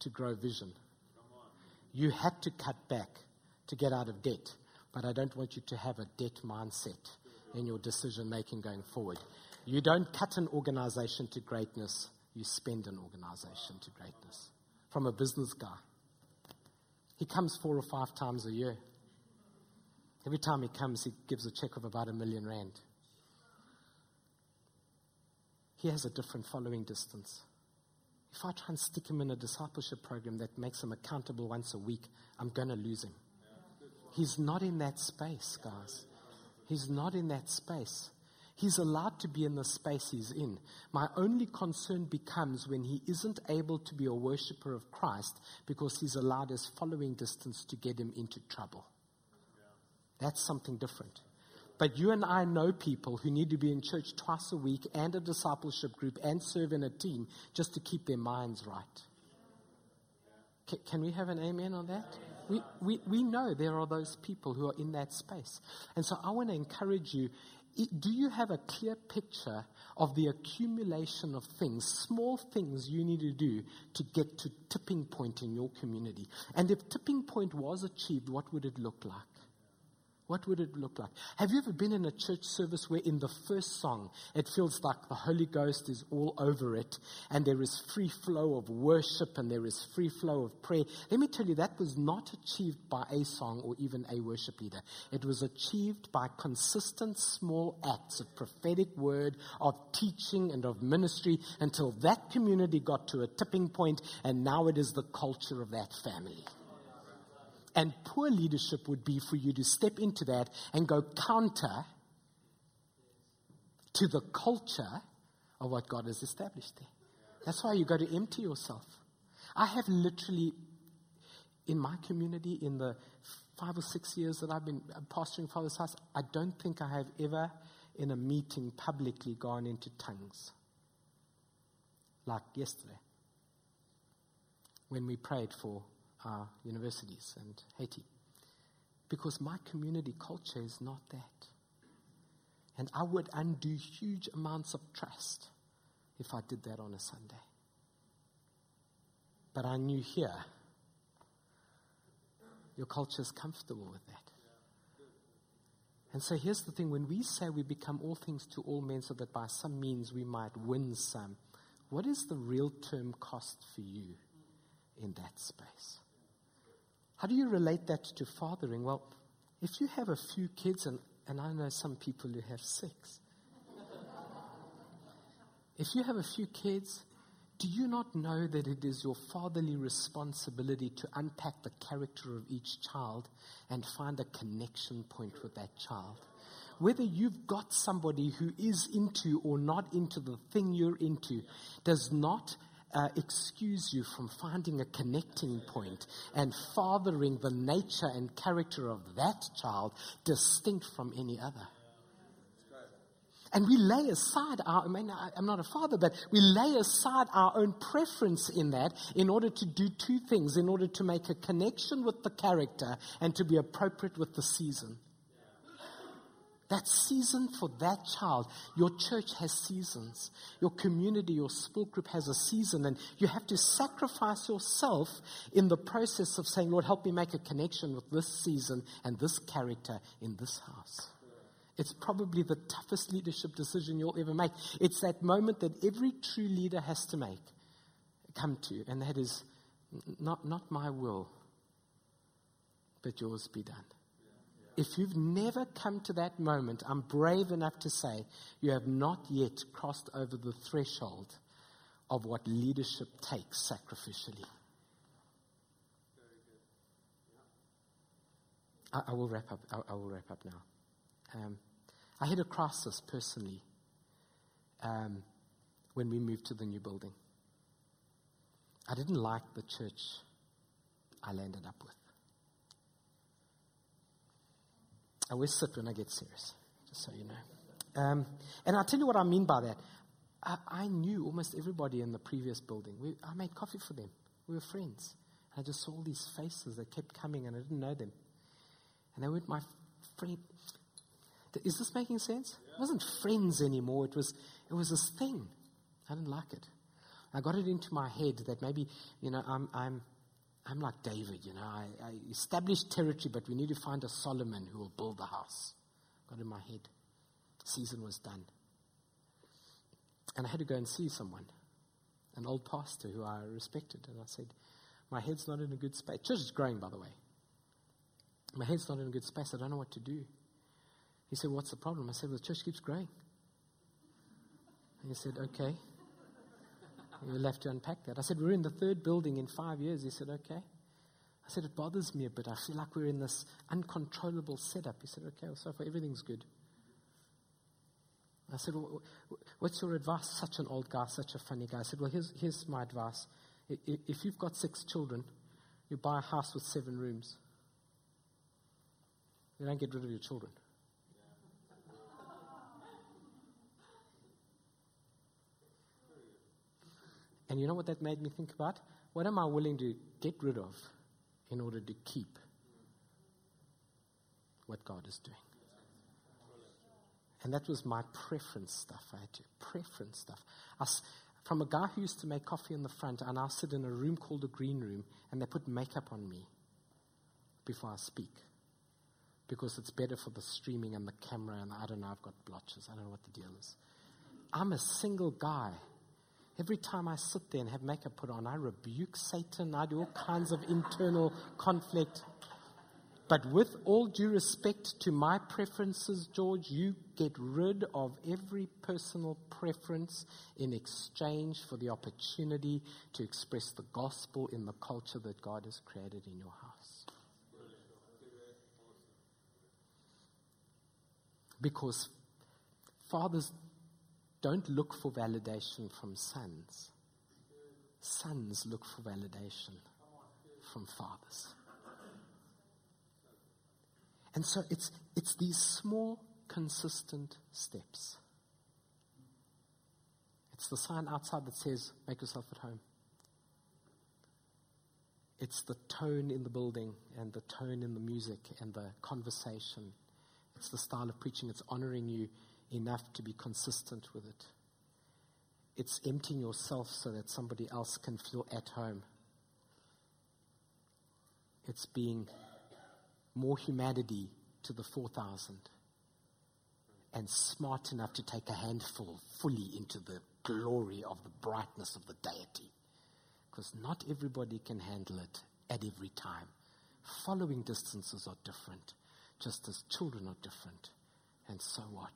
to grow vision. You had to cut back to get out of debt, but I don't want you to have a debt mindset in your decision-making going forward. You don't cut an organization to greatness. You spend an organization to greatness. From a business guy. He comes 4 or 5 times a year. Every time he comes, he gives a check of about $1 million. He has a different following distance. If I try and stick him in a discipleship program that makes him accountable once a week, I'm going to lose him. He's not in that space, guys. He's not in that space. He's allowed to be in the space he's in. My only concern becomes when he isn't able to be a worshiper of Christ because he's allowed his following distance to get him into trouble. That's something different. But you and I know people who need to be in church twice a week and a discipleship group and serve in a team just to keep their minds right. Can we have an amen on that? We know there are those people who are in that space. And so I want to encourage you. Do you have a clear picture of the accumulation of things, small things you need to do to get to tipping point in your community? And if tipping point was achieved, what would it look like? What would it look like? Have you ever been in a church service where in the first song, it feels like the Holy Ghost is all over it and there is free flow of worship and there is free flow of prayer? Let me tell you, that was not achieved by a song or even a worship leader. It was achieved by consistent small acts of prophetic word, of teaching and of ministry until that community got to a tipping point, and now it is the culture of that family. And poor leadership would be for you to step into that and go counter to the culture of what God has established there. That's why you got to empty yourself. I have literally, in my community, in the 5 or 6 years that I've been pastoring Father's House, I don't think I have ever in a meeting publicly gone into tongues. Like yesterday, when we prayed for our universities and Haiti, because my community culture is not that. And I would undo huge amounts of trust if I did that on a Sunday. But I knew here, your culture is comfortable with that. And so here's the thing, when we say we become all things to all men so that by some means we might win some, what is the real term cost for you in that space? How do you relate that to fathering? Well, if you have a few kids, and I know some people who have 6. If you have a few kids, do you not know that it is your fatherly responsibility to unpack the character of each child and find a connection point with that child? Whether you've got somebody who is into or not into the thing you're into does not excuse you from finding a connecting point and fathering the nature and character of that child distinct from any other. And we lay aside I'm not a father, but we lay aside our own preference in that in order to do two things, in order to make a connection with the character and to be appropriate with the season. That season for that child. Your church has seasons. Your community, your small group has a season. And you have to sacrifice yourself in the process of saying, Lord, help me make a connection with this season and this character in this house. It's probably the toughest leadership decision you'll ever make. It's that moment that every true leader has to make, come to. And that is, not my will, but yours be done. If you've never come to that moment, I'm brave enough to say you have not yet crossed over the threshold of what leadership takes sacrificially. Yeah. I will wrap up. I will wrap up now. I had a crisis personally when we moved to the new building. I didn't like the church I landed up with. I always sit when I get serious, just so you know. And I'll tell you what I mean by that. I knew almost everybody in the previous building. I made coffee for them. We were friends. And I just saw all these faces that kept coming, and I didn't know them. And they weren't my friend. Is this making sense? Yeah. It wasn't friends anymore. It was this thing. I didn't like it. I got it into my head that maybe, you know, I'm like David, you know, I established territory, but we need to find a Solomon who will build the house. Got in my head. Season was done. And I had to go and see someone, an old pastor who I respected. And I said, my head's not in a good space. Church is growing, by the way. My head's not in a good space. I don't know what to do. He said, what's the problem? I said, well, the church keeps growing. And he said, okay. we will have to unpack that. I said, we're in the third building in 5 years. He said, okay. I said, it bothers me a bit. I feel like we're in this uncontrollable setup. He said, okay, well, so far everything's good. I said, well, what's your advice? Such an old guy, such a funny guy. I said, well, here's my advice. If you've got 6 children, you buy a house with 7 rooms. You don't get rid of your children. And you know what that made me think about? What am I willing to get rid of in order to keep what God is doing? And that was my preference stuff. I had to preference stuff. From a guy who used to make coffee in the front, I now sit in a room called the green room, and they put makeup on me before I speak because it's better for the streaming and the camera, and I don't know, I've got blotches. I don't know what the deal is. I'm a single guy. Every time I sit there and have makeup put on, I rebuke Satan. I do all kinds of internal conflict. But with all due respect to my preferences, George, you get rid of every personal preference in exchange for the opportunity to express the gospel in the culture that God has created in your house. Because fathers don't look for validation from sons. Sons look for validation from fathers. And so it's these small, consistent steps. It's the sign outside that says, make yourself at home. It's the tone in the building and the tone in the music and the conversation. It's the style of preaching. It's honoring you enough to be consistent with it. It's emptying yourself so that somebody else can feel at home. It's being more humanity to the 4,000 and smart enough to take a handful fully into the glory of the brightness of the deity, because not everybody can handle it at every time. Following distances are different, just as children are different, and so what?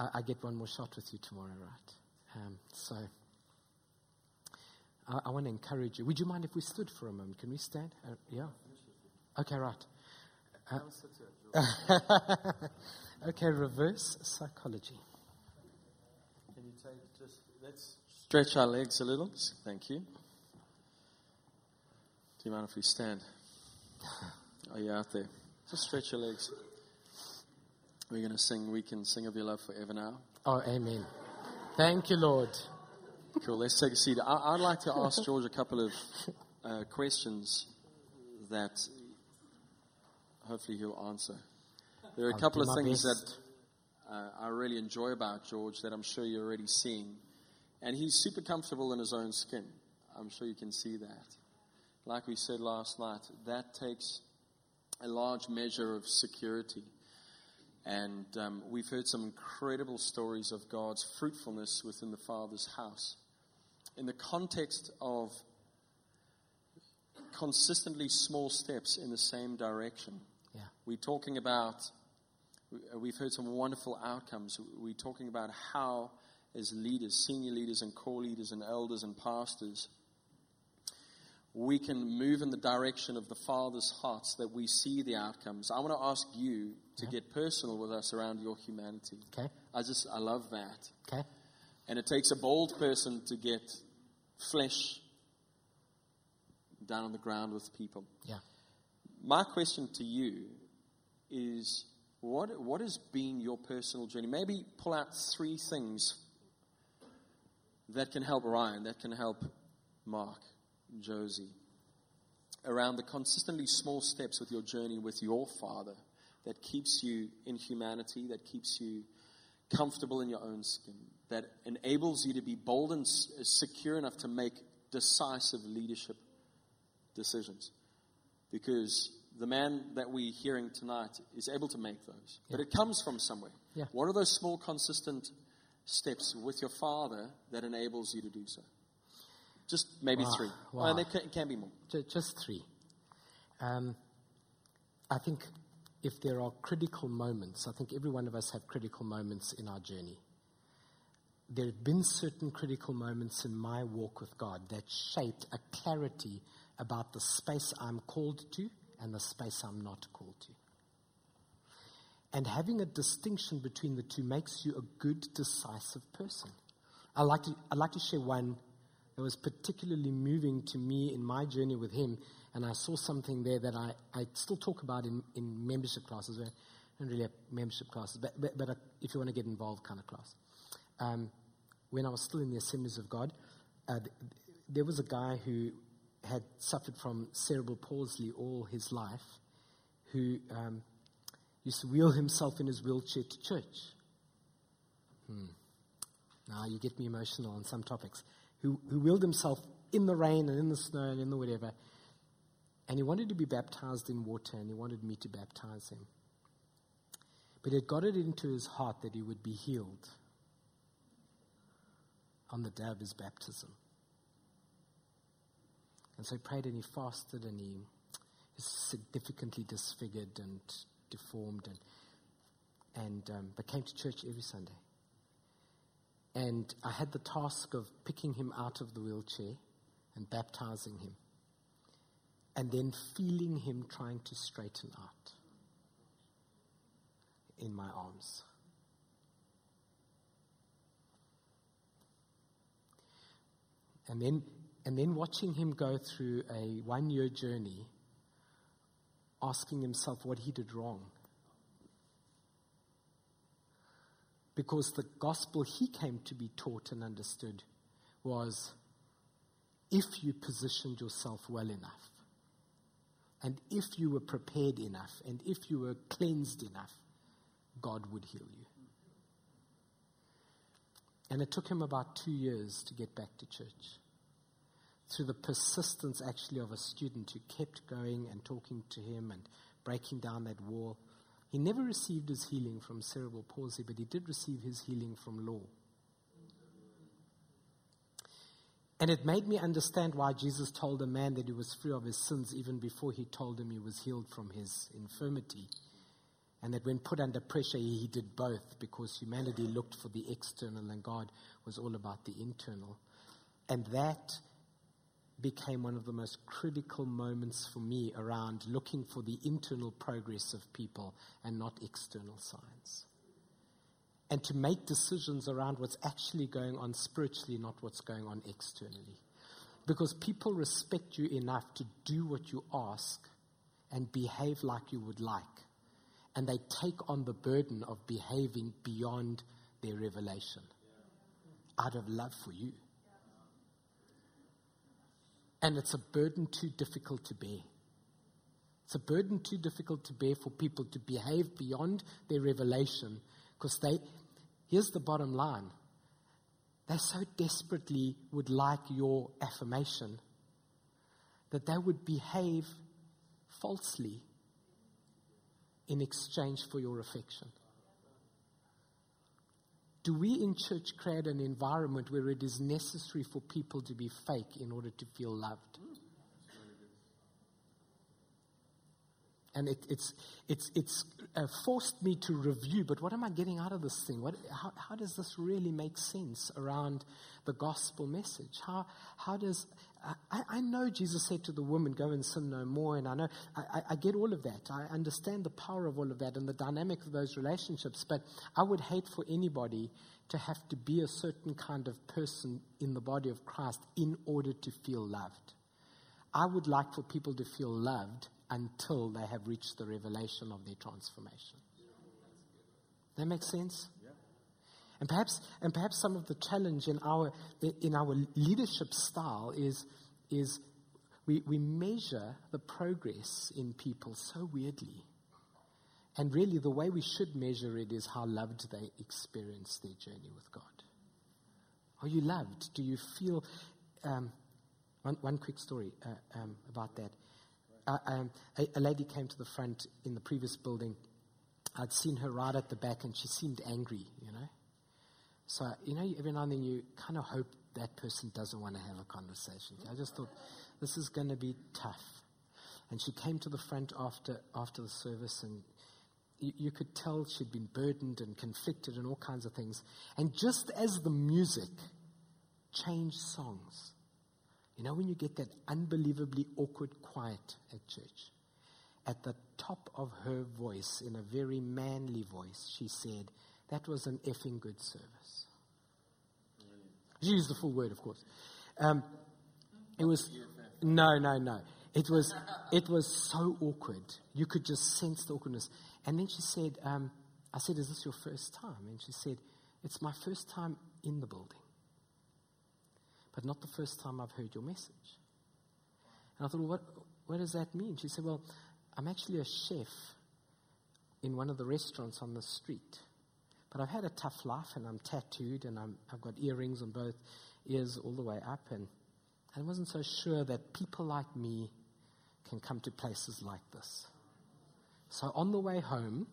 I get one more shot with you tomorrow, right? So I want to encourage you. Would you mind if we stood for a moment? Can we stand? Yeah. Okay, right. Okay, reverse psychology. Can you take just, let's stretch our legs a little. Thank you. Do you mind if we stand? Are you out there? Just stretch your legs. We're going to sing, we can sing of your love forever now. Oh, amen. Thank you, Lord. Cool, let's take a seat. I'd like to ask George a couple of questions that hopefully he'll answer. There are a couple of things that I really enjoy about George that I'm sure you're already seeing. And he's super comfortable in his own skin. I'm sure you can see that. Like we said last night, that takes a large measure of security. And we've heard some incredible stories of God's fruitfulness within the Father's house. In the context of consistently small steps in the same direction, yeah. We're talking about, we've heard some wonderful outcomes. We're talking about how, as leaders, senior leaders and core leaders and elders and pastors, we can move in the direction of the Father's hearts that we see the outcomes. I want to ask you to get personal with us around your humanity. Okay. I love that. Okay. And it takes a bold person to get flesh down on the ground with people. Yeah. My question to you is, what has been your personal journey? Maybe pull out 3 things that can help Ryan, that can help Mark, Josie, around the consistently small steps with your journey with your Father that keeps you in humanity, that keeps you comfortable in your own skin, that enables you to be bold and secure enough to make decisive leadership decisions. Because the man that we're hearing tonight is able to make those. Yeah. But it comes from somewhere. Yeah. What are those small, consistent steps with your Father that enables you to do so? Just maybe 3. Wow. And there can be more. Just 3. I think if there are critical moments. I think every one of us have critical moments in our journey. There have been certain critical moments in my walk with God that shaped a clarity about the space I'm called to and the space I'm not called to. And having a distinction between the two makes you a good, decisive person. I'd like to share one that was particularly moving to me in my journey with him, and I saw something there that I still talk about in membership classes. I don't really have membership classes, but if you want to get involved kind of class. When I was still in the Assemblies of God, there was a guy who had suffered from cerebral palsy all his life who... used to wheel himself in his wheelchair to church. Now you get me emotional on some topics. Who wheeled himself in the rain and in the snow and in the whatever. And he wanted to be baptized in water, and he wanted me to baptize him. But he had got it into his heart that he would be healed on the day of his baptism. And so he prayed and he fasted, and he was significantly disfigured and deformed, but came to church every Sunday. And I had the task of picking him out of the wheelchair and baptizing him, and then feeling him trying to straighten out in my arms. And then watching him go through a 1-year journey, asking himself what he did wrong. Because the gospel he came to be taught and understood was, if you positioned yourself well enough, and if you were prepared enough, and if you were cleansed enough, God would heal you. And it took him about 2 years to get back to church, through the persistence actually of a student who kept going and talking to him and breaking down that wall. He never received his healing from cerebral palsy, but he did receive his healing from law. And it made me understand why Jesus told a man that he was free of his sins even before he told him he was healed from his infirmity. And that when put under pressure, he did both, because humanity looked for the external and God was all about the internal. And that became one of the most critical moments for me around looking for the internal progress of people and not external signs. And to make decisions around what's actually going on spiritually, not what's going on externally. Because people respect you enough to do what you ask and behave like you would like. And they take on the burden of behaving beyond their revelation out of love for you. And it's a burden too difficult to bear. It's a burden too difficult to bear for people to behave beyond their revelation, because here's the bottom line, they so desperately would like your affirmation that they would behave falsely in exchange for your affection. Do we in church create an environment where it is necessary for people to be fake in order to feel loved? And it's forced me to review, but what am I getting out of this thing? How does this really make sense around the gospel message? How does... I know Jesus said to the woman, go and sin no more, and I know I get all of that. I understand the power of all of that and the dynamic of those relationships, but I would hate for anybody to have to be a certain kind of person in the body of Christ in order to feel loved. I would like for people to feel loved until they have reached the revelation of their transformation. That makes sense? And perhaps some of the challenge in our leadership style is we measure the progress in people so weirdly. And really the way we should measure it is how loved they experience their journey with God. Are you loved? Do you feel... One quick story about that. A lady came to the front in the previous building. I'd seen her right at the back and she seemed angry, you know. So, you know, every now and then you kind of hope that person doesn't want to have a conversation. I just thought, this is going to be tough. And she came to the front after the service, and you could tell she'd been burdened and conflicted and all kinds of things. And just as the music changed songs, you know when you get that unbelievably awkward quiet at church, at the top of her voice, in a very manly voice, she said, "That was an effing good service." She used the full word, of course. It was, no. It was so awkward. You could just sense the awkwardness. And then she said, I said, "Is this your first time?" And she said, "It's my first time in the building, but not the first time I've heard your message." And I thought, well, what does that mean? She said, "Well, I'm actually a chef in one of the restaurants on the street, but I've had a tough life, and I'm tattooed, and I've got earrings on both ears all the way up, and I wasn't so sure that people like me can come to places like this. So on the way home,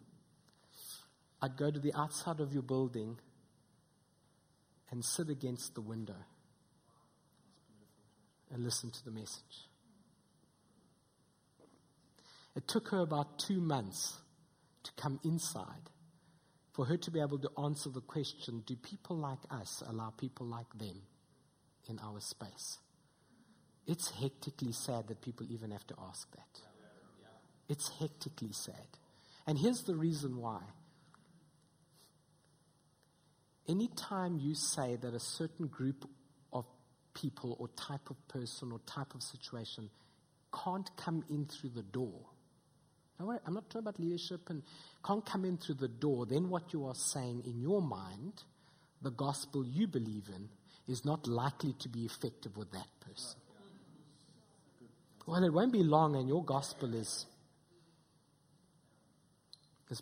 I'd go to the outside of your building and sit against the window and listen to the message." It took her about 2 months to come inside for her to be able to answer the question, do people like us allow people like them in our space? It's hectically sad that people even have to ask that. It's hectically sad. And here's the reason why. Anytime you say that a certain group of people or type of person or type of situation can't come in through the door, I'm not talking about leadership, and can't come in through the door, then what you are saying in your mind, the gospel you believe in, is not likely to be effective with that person. Well, it won't be long, and your gospel is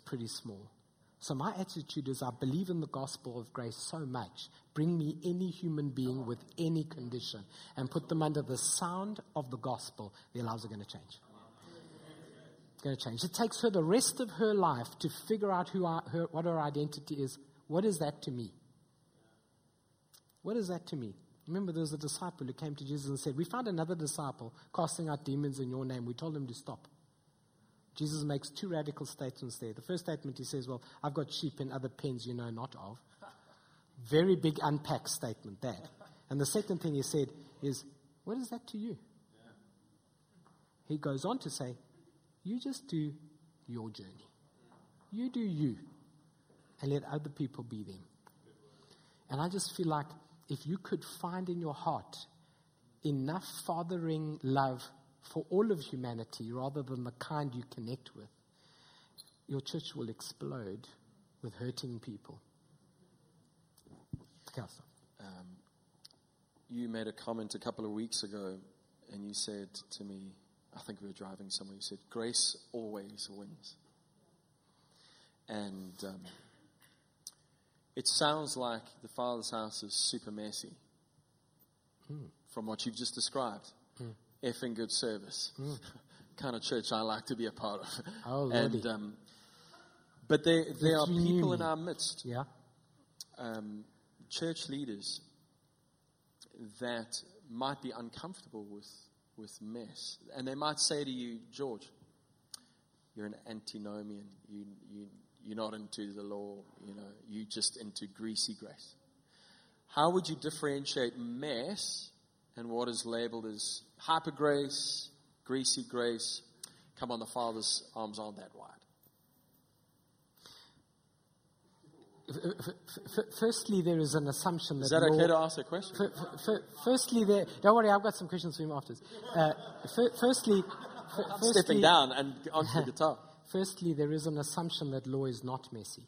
pretty small. So my attitude is, I believe in the gospel of grace so much, bring me any human being with any condition and put them under the sound of the gospel, their lives are going to change. It's going to change. It takes her the rest of her life to figure out what her identity is. What is that to me? What is that to me? Remember, there was a disciple who came to Jesus and said, "We found another disciple casting out demons in your name. We told him to stop." Jesus makes two radical statements there. The first statement, he says, "Well, I've got sheep in other pens you know not of." Very big unpack statement, that. And the second thing he said is, "What is that to you?" Yeah. He goes on to say, "You just do your journey. You do you. And let other people be them." And I just feel like, if you could find in your heart enough fathering love for all of humanity rather than the kind you connect with, your church will explode with hurting people. You made a comment a couple of weeks ago, and you said to me, I think we were driving somewhere, you said, "Grace always wins." And it sounds like the Father's house is super messy from what you've just described. Effing good service. Kind of church I like to be a part of. Oh, and, but there are people in our midst, church leaders, that might be uncomfortable with mess. And they might say to you, "George, you're an antinomian. You're not into the law, you're just into greasy grace." How would you differentiate mess and what is labeled as hyper grace, greasy grace? Come on, the Father's arms aren't that wide. Firstly, there is an assumption that... Is that okay to ask a question? Firstly, there... Don't worry, I've got some questions for him afterwards. I'm stepping down and onto the guitar. Firstly, there is an assumption that law is not messy.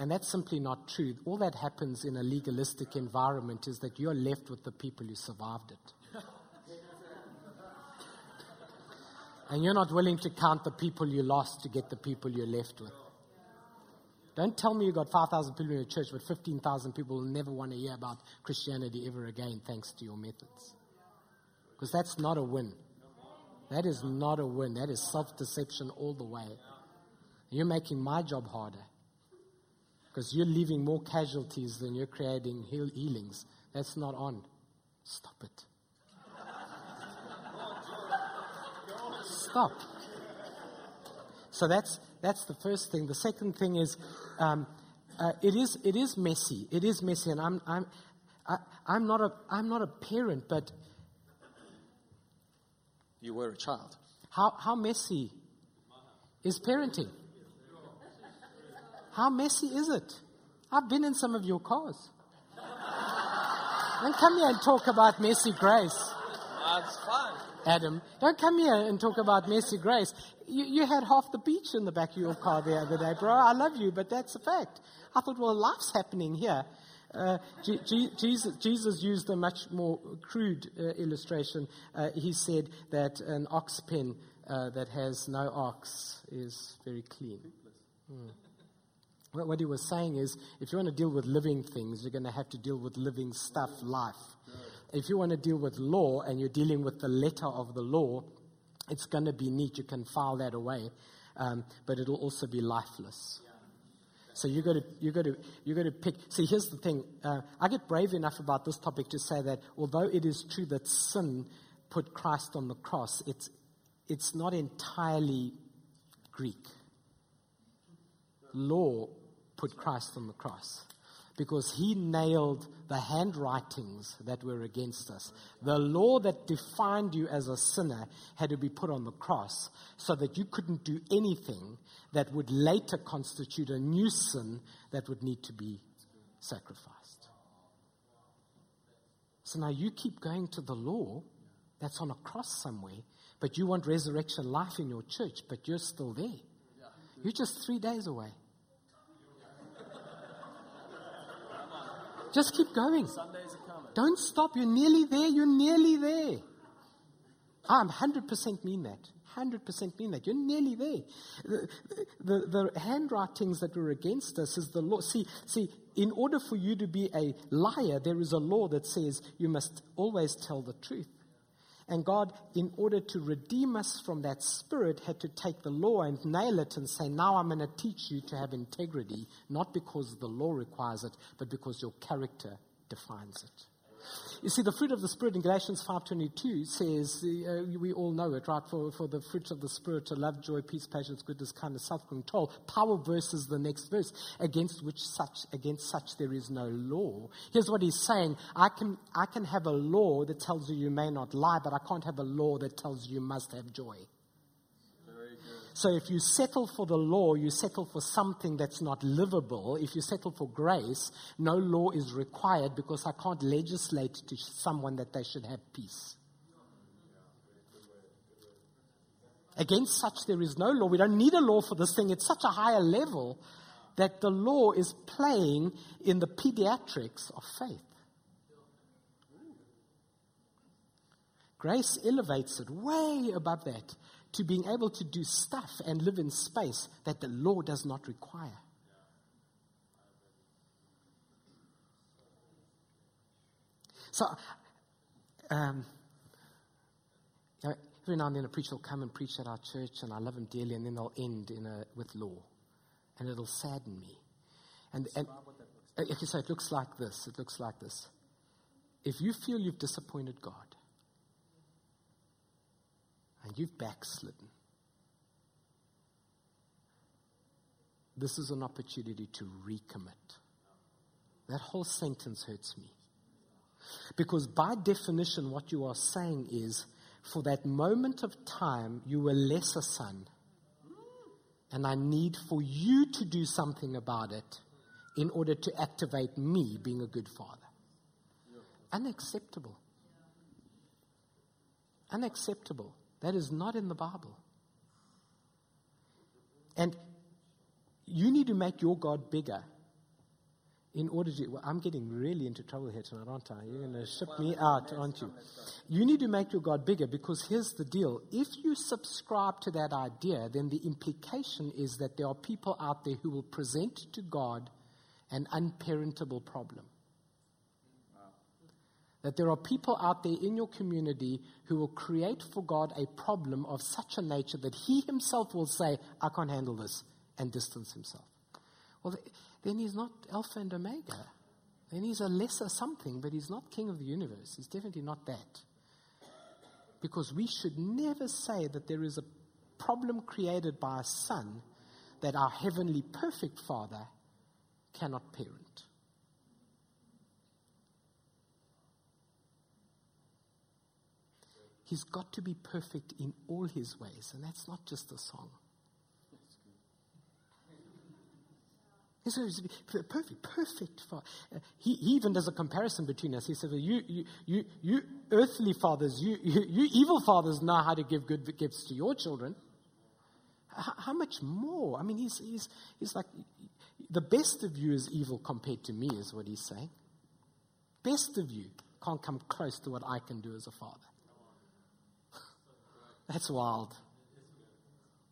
And that's simply not true. All that happens in a legalistic environment is that you're left with the people who survived it. And you're not willing to count the people you lost to get the people you're left with. Don't tell me you've got 5,000 people in your church, but 15,000 people will never want to hear about Christianity ever again thanks to your methods. Because that's not a win. That is not a win. That is self-deception all the way. You're making my job harder because you're leaving more casualties than you're creating healings. That's not on. Stop it. Stop. So that's the first thing. The second thing is, it is messy. It is messy, and I'm not a parent, but you were a child. How messy is parenting? How messy is it? I've been in some of your cars. Don't come here and talk about messy grace. That's fine. Adam, don't come here and talk about messy grace. You had half the beach in the back of your car the other day, bro. I love you, but that's a fact. I thought, well, life's happening here. Jesus used a much more crude illustration. He said that an ox pen that has no ox is very clean. Mm. Well, what he was saying is, if you want to deal with living things, you're going to have to deal with living stuff, life. If you want to deal with law and you're dealing with the letter of the law, it's going to be neat. You can file that away, but it'll also be lifeless. So you got to pick. See, here's the thing. I get brave enough about this topic to say that although it is true that sin put Christ on the cross, it's not entirely Greek. Law put Christ on the cross, because he nailed the handwritings that were against us. The law that defined you as a sinner had to be put on the cross so that you couldn't do anything that would later constitute a new sin that would need to be sacrificed. So now you keep going to the law that's on a cross somewhere, but you want resurrection life in your church, but you're still there. You're just 3 days away. Just keep going. Sundays are coming. Don't stop. You're nearly there. You're nearly there. I'm 100% mean that. 100% mean that. You're nearly there. The handwritings that were against us is the law. See, in order for you to be a liar, there is a law that says you must always tell the truth. And God, in order to redeem us from that spirit, had to take the law and nail it and say, now I'm going to teach you to have integrity, not because the law requires it, but because your character defines it. You see, the fruit of the Spirit in Galatians 5:22 says, we all know it, right? For the fruit of the Spirit are love, joy, peace, patience, goodness, kindness, self-control. Power versus the next verse, against such there is no law. Here's what he's saying. I can have a law that tells you may not lie, but I can't have a law that tells you must have joy. So if you settle for the law, you settle for something that's not livable. If you settle for grace, no law is required, because I can't legislate to someone that they should have peace. Against such there is no law. We don't need a law for this thing. It's such a higher level that the law is playing in the pediatrics of faith. Grace elevates it way above that, to being able to do stuff and live in space that the law does not require. So, every now and then a preacher will come and preach at our church, and I love him dearly, and then they'll end with law, and it'll sadden me. And okay, so it looks like this. It looks like this. If you feel you've disappointed God, and you've backslidden, this is an opportunity to recommit. That whole sentence hurts me. Because by definition, what you are saying is, for that moment of time, you were lesser son. And I need for you to do something about it in order to activate me being a good father. Unacceptable. Unacceptable. That is not in the Bible. And you need to make your God bigger in order to... Well, I'm getting really into trouble here tonight, aren't I? You're going to ship me out, aren't you? You need to make your God bigger, because here's the deal. If you subscribe to that idea, then the implication is that there are people out there who will present to God an unparentable problem. That there are people out there in your community who will create for God a problem of such a nature that he himself will say, I can't handle this, and distance himself. Well, then he's not Alpha and Omega. Then he's a lesser something, but he's not king of the universe. He's definitely not that. Because we should never say that there is a problem created by a son that our heavenly perfect Father cannot parent. He's got to be perfect in all his ways, and that's not just a song. Perfect Father. He even does a comparison between us. He says, well, you earthly fathers, you evil fathers know how to give good gifts to your children. How much more? I mean, he's like, the best of you is evil compared to me, is what he's saying. Best of you can't come close to what I can do as a father. That's wild.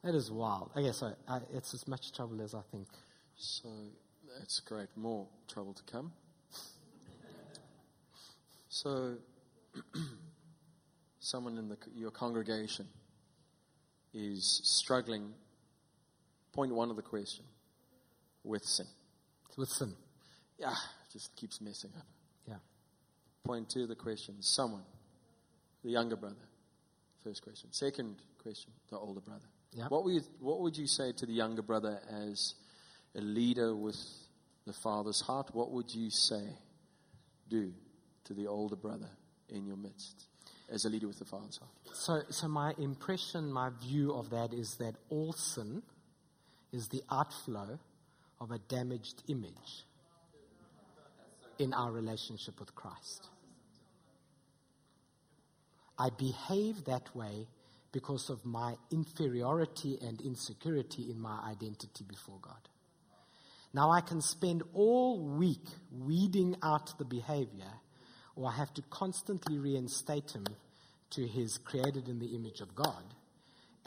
That is wild. Okay, so it's as much trouble as I think. So that's great. More trouble to come. So someone in your congregation is struggling, point one of the question, with sin. Yeah, just keeps messing up. Yeah. Point two of the question, someone, the younger brother, first question. Second question, the older brother. Yeah. What would you say to the younger brother as a leader with the Father's heart? What would you say, do to the older brother in your midst as a leader with the Father's heart? So my impression, my view of that is that all sin is the outflow of a damaged image in our relationship with Christ. I behave that way because of my inferiority and insecurity in my identity before God. Now, I can spend all week weeding out the behavior, or I have to constantly reinstate him to his created in the image of God,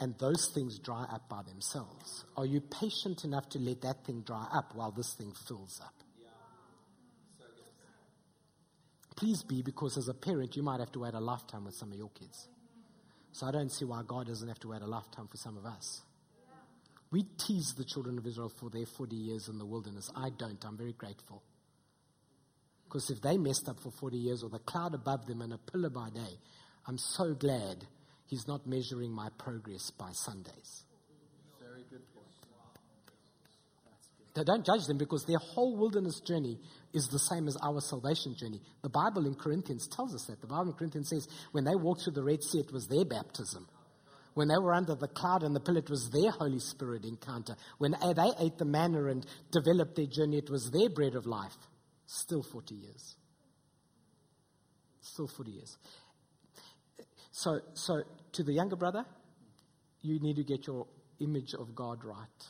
and those things dry up by themselves. Are you patient enough to let that thing dry up while this thing fills up? Please be, because as a parent, you might have to wait a lifetime with some of your kids. So I don't see why God doesn't have to wait a lifetime for some of us. We tease the children of Israel for their 40 years in the wilderness. I don't. I'm very grateful. Because if they messed up for 40 years or the cloud above them and a pillar by day, I'm so glad he's not measuring my progress by Sundays. Very good point. Wow. Don't judge them, because their whole wilderness journey is the same as our salvation journey. The Bible in Corinthians tells us that. The Bible in Corinthians says when they walked through the Red Sea, it was their baptism. When they were under the cloud and the pillar, it was their Holy Spirit encounter. When they ate the manna and developed their journey, it was their bread of life. Still 40 years. Still 40 years. So to the younger brother, you need to get your image of God right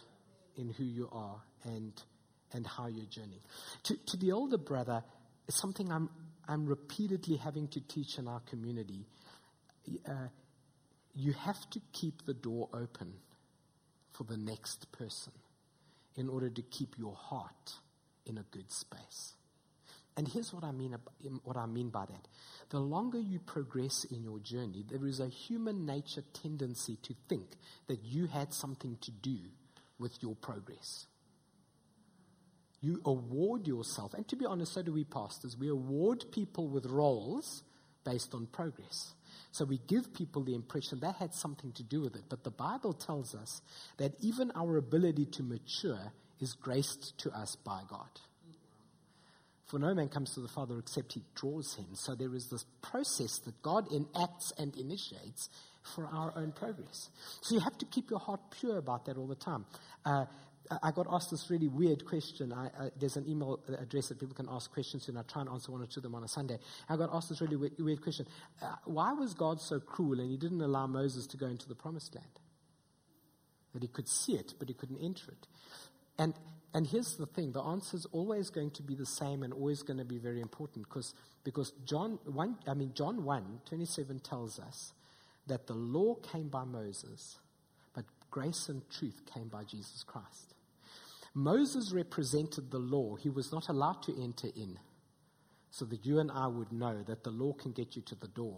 in who you are and how you're journeying. To the older brother, it's something I'm repeatedly having to teach in our community. You have to keep the door open for the next person in order to keep your heart in a good space. And here's what I mean by that. The longer you progress in your journey, there is a human nature tendency to think that you had something to do with your progress. You award yourself, and to be honest, so do we pastors. We award people with roles based on progress. So we give people the impression they had something to do with it. But the Bible tells us that even our ability to mature is graced to us by God. For no man comes to the Father except he draws him. So there is this process that God enacts and initiates for our own progress. So you have to keep your heart pure about that all the time. I got asked this really weird question. There's an email address that people can ask questions to, and I try and answer one or two of them on a Sunday. I got asked this really weird question. Why was God so cruel and he didn't allow Moses to go into the promised land? That he could see it, but he couldn't enter it. And here's the thing. The answer is always going to be the same and always going to be very important because John 1:27 tells us that the law came by Moses, but grace and truth came by Jesus Christ. Moses represented the law. He was not allowed to enter in, so that you and I would know that the law can get you to the door.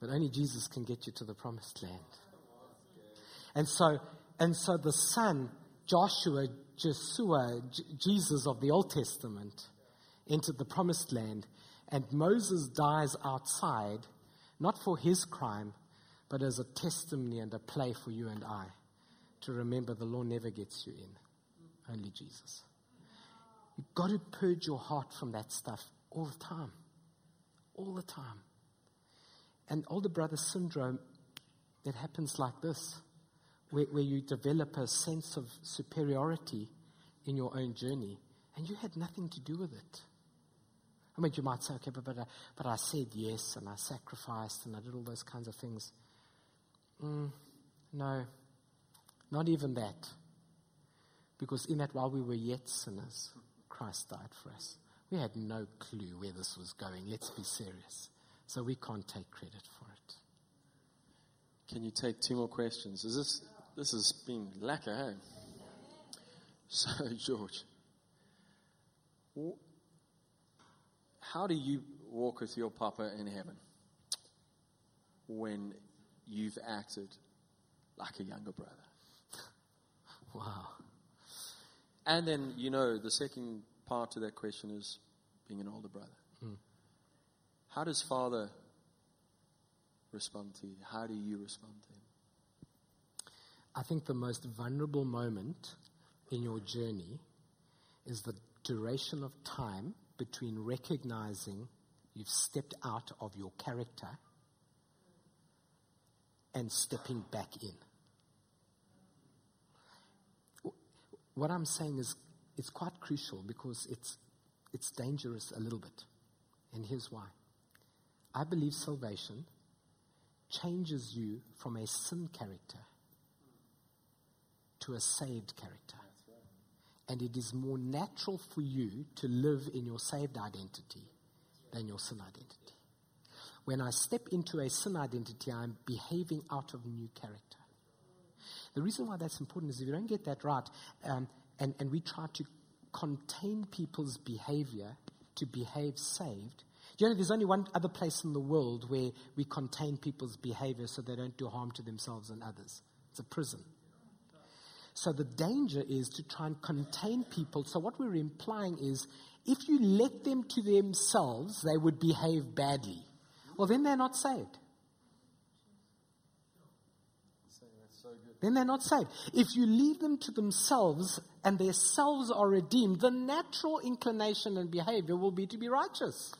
But only Jesus can get you to the promised land. And so the son, Joshua, Jesus of the Old Testament, entered the promised land, and Moses dies outside, not for his crime, but as a testimony and a play for you and I to remember the law never gets you in, only Jesus. You've got to purge your heart from that stuff all the time. All the time. And older brother syndrome, it happens like this, where you develop a sense of superiority in your own journey, and you had nothing to do with it. I mean, you might say, okay, but I said yes, and I sacrificed, and I did all those kinds of things. No, not even that. Because in that, while we were yet sinners, Christ died for us. We had no clue where this was going. Let's be serious. So we can't take credit for it. Can you take two more questions? This has been lacquer, hey? So, George, how do you walk with your papa in heaven when you've acted like a younger brother? Wow. And then, the second part to that question is being an older brother. Mm. How does Father respond to you? How do you respond to him? I think the most vulnerable moment in your journey is the duration of time between recognizing you've stepped out of your character and stepping back in. What I'm saying is it's quite crucial because it's dangerous a little bit. And here's why. I believe salvation changes you from a sin character to a saved character. And it is more natural for you to live in your saved identity than your sin identity. When I step into a sin identity, I'm behaving out of new character. The reason why that's important is if you don't get that right, and we try to contain people's behavior to behave saved, there's only one other place in the world where we contain people's behavior so they don't do harm to themselves and others. It's a prison. So the danger is to try and contain people. So what we're implying is if you let them to themselves, they would behave badly. Well, then they're not saved. Then they're not saved. If you leave them to themselves and their selves are redeemed, the natural inclination and behavior will be to be righteous.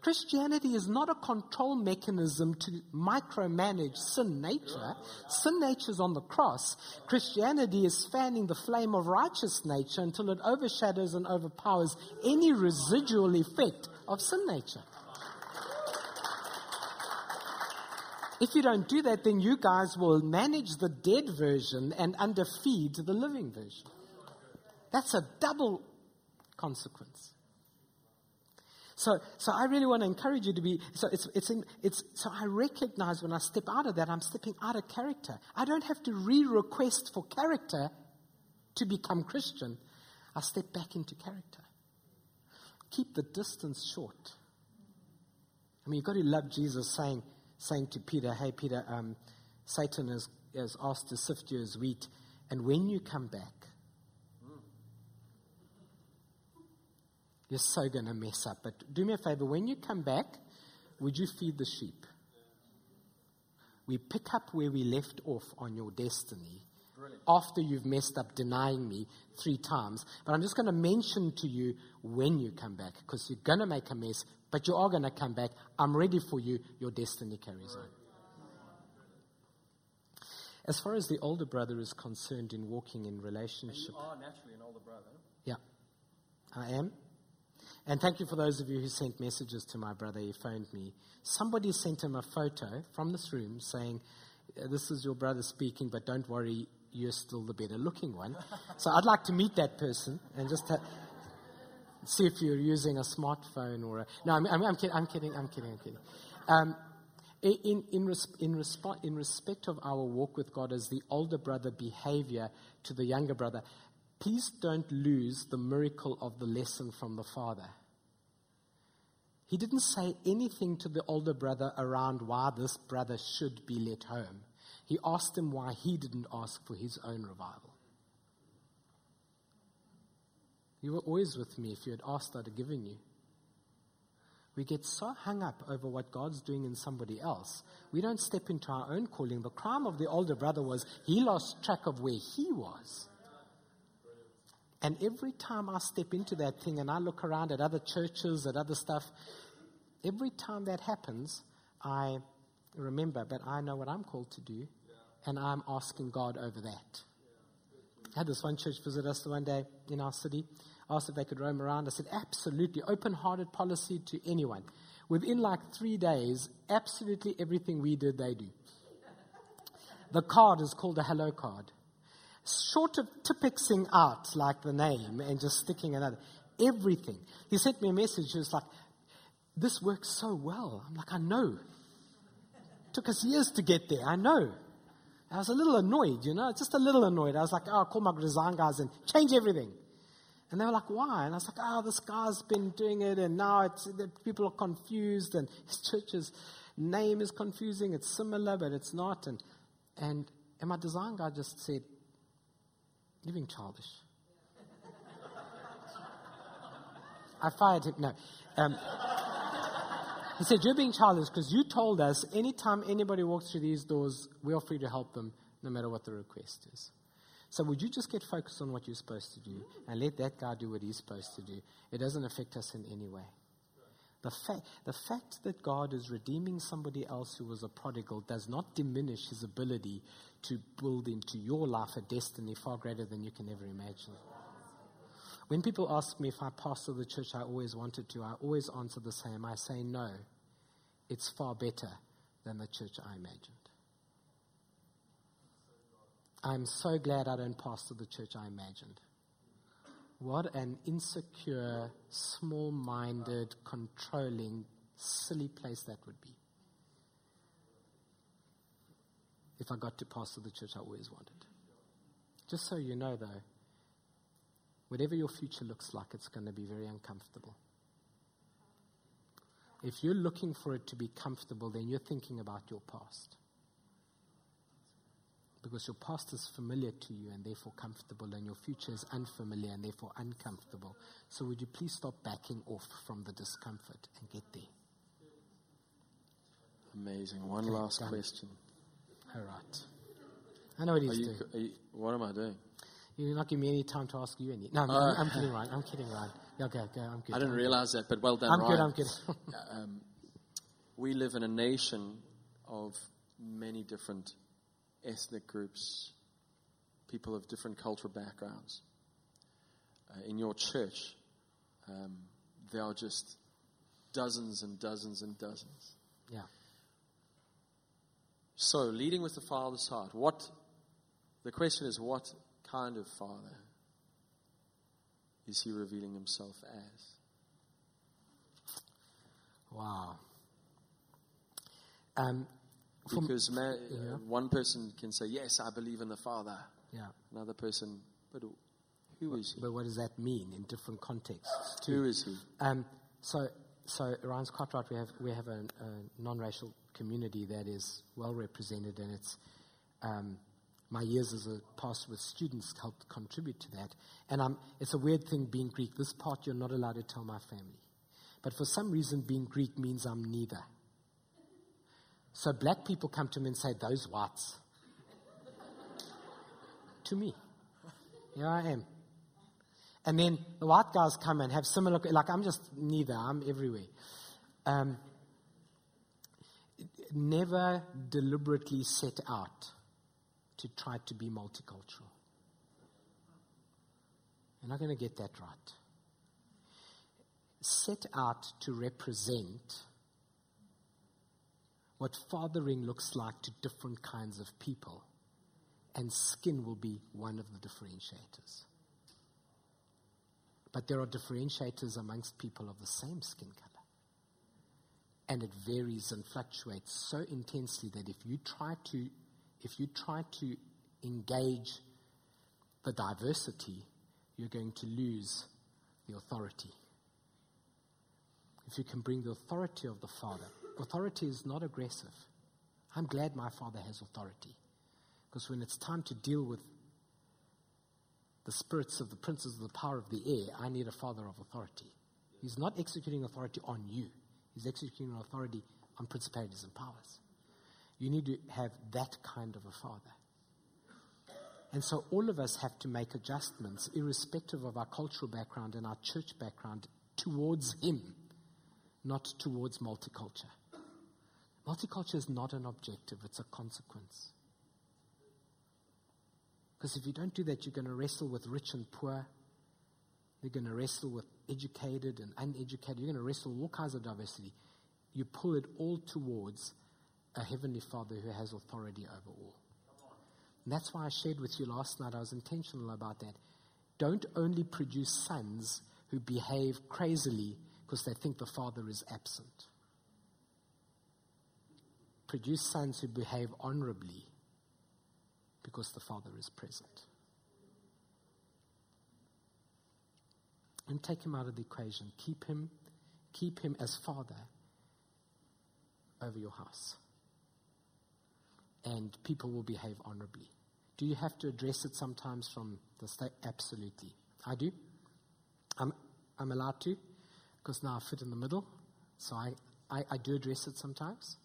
Christianity is not a control mechanism to micromanage sin nature. Sin nature is on the cross. Christianity is fanning the flame of righteous nature until it overshadows and overpowers any residual effect of sin nature. If you don't do that, then you guys will manage the dead version and underfeed the living version. That's a double consequence. So I really want to encourage you to be. So I recognize when I step out of that, I'm stepping out of character. I don't have to re-request for character to become Christian. I step back into character. Keep the distance short. I mean, you've got to love Jesus saying to Peter, "Hey Peter, Satan has asked to sift you as wheat, and when you come back, you're so going to mess up. But do me a favor. When you come back, would you feed the sheep? We pick up where we left off on your destiny." Brilliant. After you've messed up denying me 3 times. But I'm just going to mention to you when you come back, because you're going to make a mess, but you are going to come back. I'm ready for you. Your destiny carries on. As far as the older brother is concerned in walking in relationship. And you are naturally an older brother. Yeah, I am. And thank you for those of you who sent messages to my brother. He phoned me. Somebody sent him a photo from this room saying, "This is your brother speaking, but don't worry, you're still the better looking one." So I'd like to meet that person and just see if you're using a smartphone or a... No, I'm kidding. In respect of our walk with God as the older brother behavior to the younger brother, please don't lose the miracle of the lesson from the Father. He didn't say anything to the older brother around why this brother should be let home. He asked him why he didn't ask for his own revival. "You were always with me. If you had asked, I'd have given you." We get so hung up over what God's doing in somebody else, we don't step into our own calling. The crime of the older brother was he lost track of where he was. And every time I step into that thing and I look around at other churches, at other stuff, every time that happens, I remember, but I know what I'm called to do, and I'm asking God over that. I had this one church visit us the one day in our city. I asked if they could roam around. I said, absolutely, open-hearted policy to anyone. Within like 3 days, absolutely everything we did, they do. The card is called a hello card. Short of tippexing out like the name and just sticking another, everything. He sent me a message. He was like, this works so well. I'm like, I know. It took us years to get there. I know. I was a little annoyed, just a little annoyed. I was like, I'll call my design guys and change everything. And they were like, why? And I was like, this guy's been doing it, and now people are confused, and his church's name is confusing. It's similar, but it's not. And my design guy just said, you're being childish. I fired him. No. He said, you're being childish because you told us anytime anybody walks through these doors, we are free to help them no matter what the request is. So would you just get focused on what you're supposed to do and let that guy do what he's supposed to do? It doesn't affect us in any way. The fact that God is redeeming somebody else who was a prodigal does not diminish his ability to build into your life a destiny far greater than you can ever imagine. When people ask me if I pastor the church I always wanted to, I always answer the same. I say, no, it's far better than the church I imagined. I'm so glad I don't pastor the church I imagined. What an insecure, small-minded, controlling, silly place that would be if I got to pastor the church I always wanted. Just so you know, though, whatever your future looks like, it's going to be very uncomfortable. If you're looking for it to be comfortable, then you're thinking about your past. Because your past is familiar to you and therefore comfortable, and your future is unfamiliar and therefore uncomfortable. So would you please stop backing off from the discomfort and get there? Amazing. One last question. All right. I know what he's doing. What am I doing? You're not giving me any time to ask you any. No, I'm kidding, Ryan. I'm kidding, Ryan. Okay, go. I'm good. I didn't realize that, but well done, Ryan. I'm good. We live in a nation of many different ethnic groups, people of different cultural backgrounds. In your church, there are just dozens and dozens and dozens. Yeah. So, leading with the Father's heart, the question is, what kind of Father is He revealing Himself as? Wow. Because one person can say, yes, I believe in the Father. Yeah. Another person, but who is He? But what does that mean in different contexts too? Who is He? So Ryan's quite right. We have a non-racial community that is well represented, and it's my years as a pastor with students helped contribute to that. And it's a weird thing being Greek. This part you're not allowed to tell my family. But for some reason, being Greek means I'm neither. So black people come to me and say, those whites. To me. Here I am. And then the white guys come and have similar, like I'm just neither, I'm everywhere. Never deliberately set out to try to be multicultural. You're not going to get that right. Set out to represent what fathering looks like to different kinds of people, and skin will be one of the differentiators. But there are differentiators amongst people of the same skin color. And it varies and fluctuates so intensely that if you try to engage the diversity, you're going to lose the authority. If you can bring the authority of the Father. Authority is not aggressive. I'm glad my Father has authority. Because when it's time to deal with the spirits of the princes of the power of the air, I need a Father of authority. He's not executing authority on you. He's executing authority on principalities and powers. You need to have that kind of a father. And so all of us have to make adjustments, irrespective of our cultural background and our church background, towards him, not towards multiculture. Multiculture is not an objective, it's a consequence. Because if you don't do that, you're going to wrestle with rich and poor. You're going to wrestle with educated and uneducated. You're going to wrestle with all kinds of diversity. You pull it all towards a heavenly Father who has authority over all. And that's why I shared with you last night, I was intentional about that. Don't only produce sons who behave crazily because they think the father is absent. Produce sons who behave honorably because the father is present. And take him out of the equation. Keep him as father over your house. And people will behave honorably. Do you have to address it sometimes from the state? Absolutely. I do. I'm allowed to, because now I fit in the middle. So I do address it sometimes.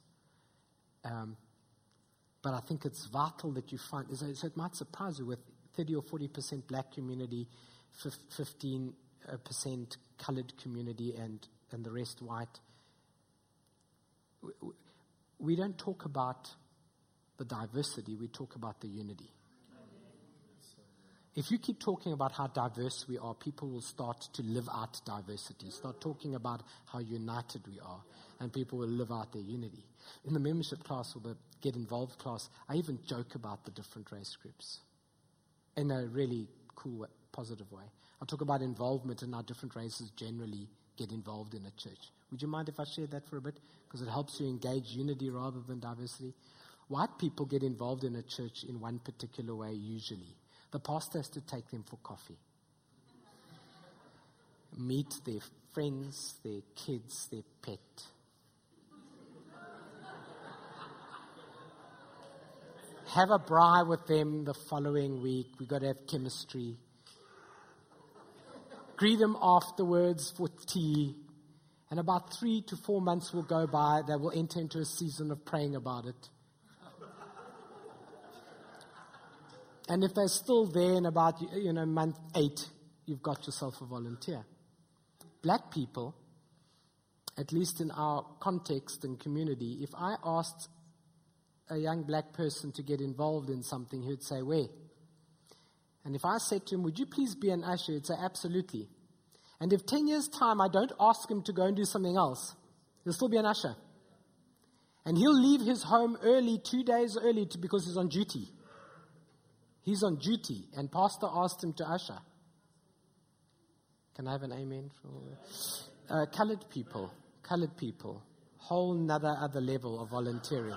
But I think it's vital that you find, so it might surprise you, with 30 or 40% black community, 15% colored community, and the rest white. We don't talk about the diversity, we talk about the unity. If you keep talking about how diverse we are, people will start to live out diversity. Start talking about how united we are, and people will live out their unity. In the membership class or the Get Involved class, I even joke about the different race groups in a really cool, positive way. I talk about involvement and how different races generally get involved in a church. Would you mind if I share that for a bit? Because it helps you engage unity rather than diversity. White people get involved in a church in one particular way usually. The pastor has to take them for coffee, meet their friends, their kids, their pet. Have a braai with them the following week. We've got to have chemistry. Greet them afterwards for tea. And about 3 to 4 months will go by. They will enter into a season of praying about it. And if they're still there in about, month 8, you've got yourself a volunteer. Black people, at least in our context and community, if I asked a young black person to get involved in something, he would say, where? And if I said to him, would you please be an usher? He'd say, absolutely. And if 10 years' time I don't ask him to go and do something else, he'll still be an usher. And he'll leave his home early, 2 days early, because he's on duty. He's on duty, and pastor asked him to usher. Can I have an amen? Colored people, whole other level of volunteering.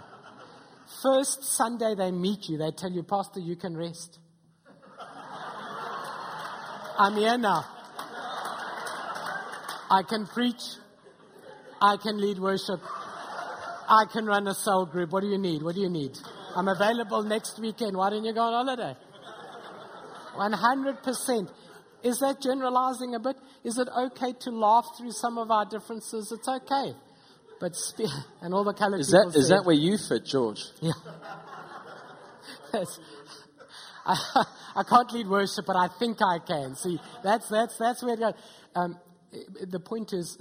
First Sunday they meet you, they tell you, pastor, you can rest. I'm here now. I can preach. I can lead worship. I can run a cell group. What do you need? I'm available next weekend. Why don't you go on holiday? 100%. Is that generalizing a bit? Is it okay to laugh through some of our differences? It's okay. But and all the colored people said, is that where you fit, George? Yeah. I can't lead worship, but I think I can. See, that's where it goes. The point is,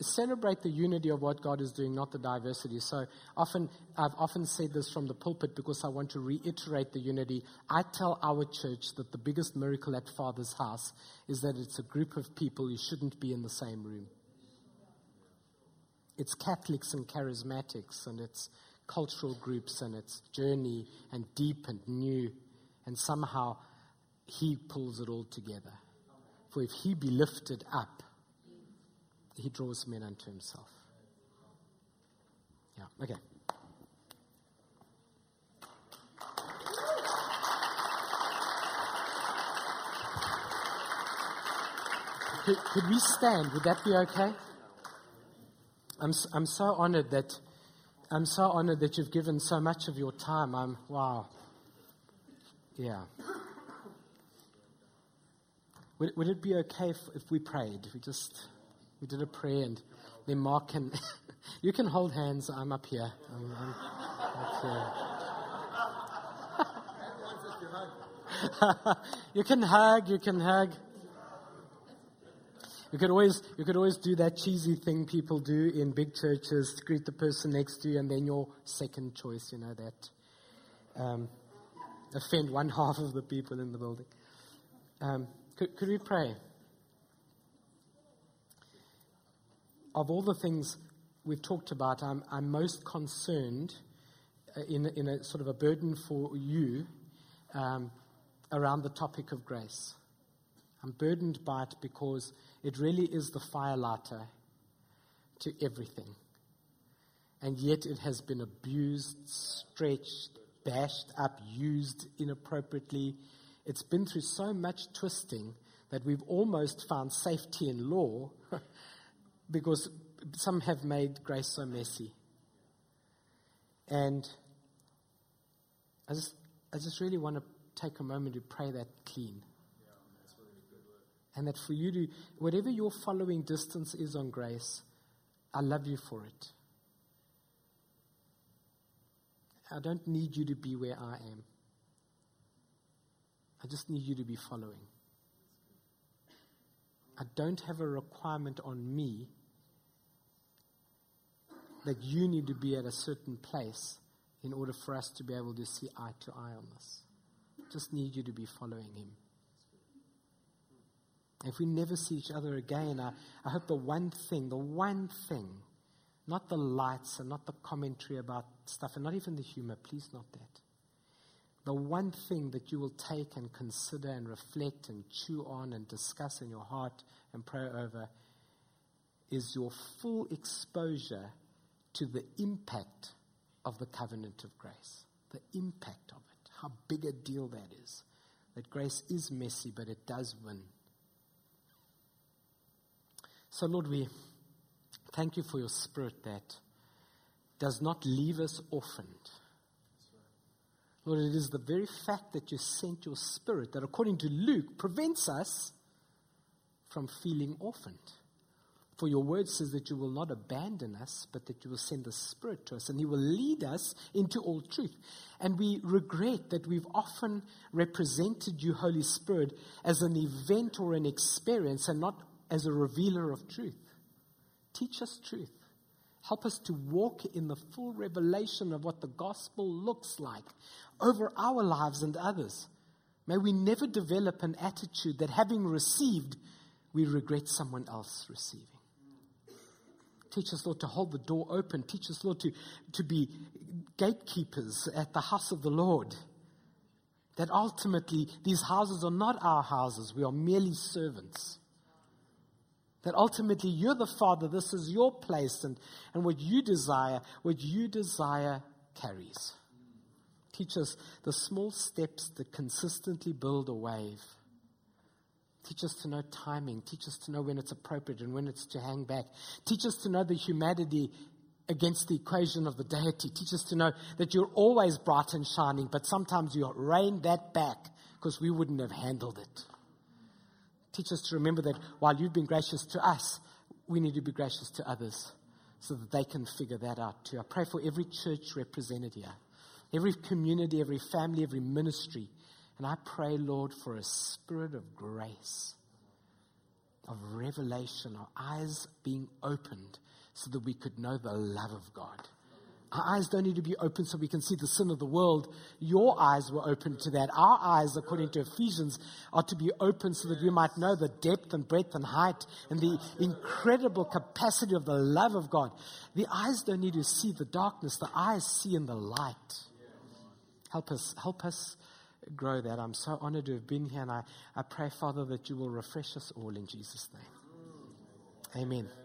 celebrate the unity of what God is doing, not the diversity. So I've often said this from the pulpit because I want to reiterate the unity. I tell our church that the biggest miracle at Father's House is that it's a group of people who shouldn't be in the same room. It's Catholics and charismatics, and it's cultural groups, and it's journey, and deep and new, and somehow he pulls it all together. For if he be lifted up, he draws men unto himself. Yeah, okay. Could we stand? Would that be okay? I'm so honored that you've given so much of your time. Wow. Yeah. Would it be okay if we prayed? We did a prayer, and then Mark can You can hold hands. I'm up here. I'm up here. You can hug. You could always do that cheesy thing people do in big churches, greet the person next to you, and then your second choice, you know, that offend one half of the people in the building. Could we pray? Of all the things we've talked about, I'm most concerned in a sort of a burden for you around the topic of grace. I'm burdened by it because it really is the fire lighter to everything. And yet it has been abused, stretched, bashed up, used inappropriately. It's been through so much twisting that we've almost found safety in law because some have made grace so messy. And I just really want to take a moment to pray that clean. Yeah, that's really good work. And that for you to, whatever your following distance is on grace, I love you for it. I don't need you to be where I am. I just need you to be following. I don't have a requirement on me that you need to be at a certain place in order for us to be able to see eye to eye on this. Just need you to be following him. If we never see each other again, I hope the one thing, not the lights and not the commentary about stuff and not even the humor, please not that. The one thing that you will take and consider and reflect and chew on and discuss in your heart and pray over is your full exposure to the impact of the covenant of grace. The impact of it. How big a deal that is. That grace is messy, but it does win. So Lord, we thank you for your Spirit that does not leave us orphaned. Lord, it is the very fact that you sent your Spirit that, according to Luke, prevents us from feeling orphaned. For your word says that you will not abandon us, but that you will send the Spirit to us, and he will lead us into all truth. And we regret that we've often represented you, Holy Spirit, as an event or an experience and not as a revealer of truth. Teach us truth. Help us to walk in the full revelation of what the gospel looks like over our lives and others. May we never develop an attitude that, having received, we regret someone else receiving. Teach us, Lord, to hold the door open. Teach us, Lord, to be gatekeepers at the house of the Lord. That ultimately, these houses are not our houses. We are merely servants. That ultimately, you're the Father. This is your place. And what you desire carries. Teach us the small steps that consistently build a wave. Teach us to know timing. Teach us to know when it's appropriate and when it's to hang back. Teach us to know the humanity against the equation of the deity. Teach us to know that you're always bright and shining, but sometimes you rein that back because we wouldn't have handled it. Teach us to remember that while you've been gracious to us, we need to be gracious to others so that they can figure that out too. I pray for every church represented here, every community, every family, every ministry. And I pray, Lord, for a spirit of grace, of revelation, our eyes being opened so that we could know the love of God. Our eyes don't need to be open so we can see the sin of the world. Your eyes were open to that. Our eyes, according to Ephesians, are to be open so that we might know the depth and breadth and height and the incredible capacity of the love of God. The eyes don't need to see the darkness. The eyes see in the light. Help us. Grow that. I'm so honored to have been here, and I pray, Father, that you will refresh us all in Jesus' name. Amen.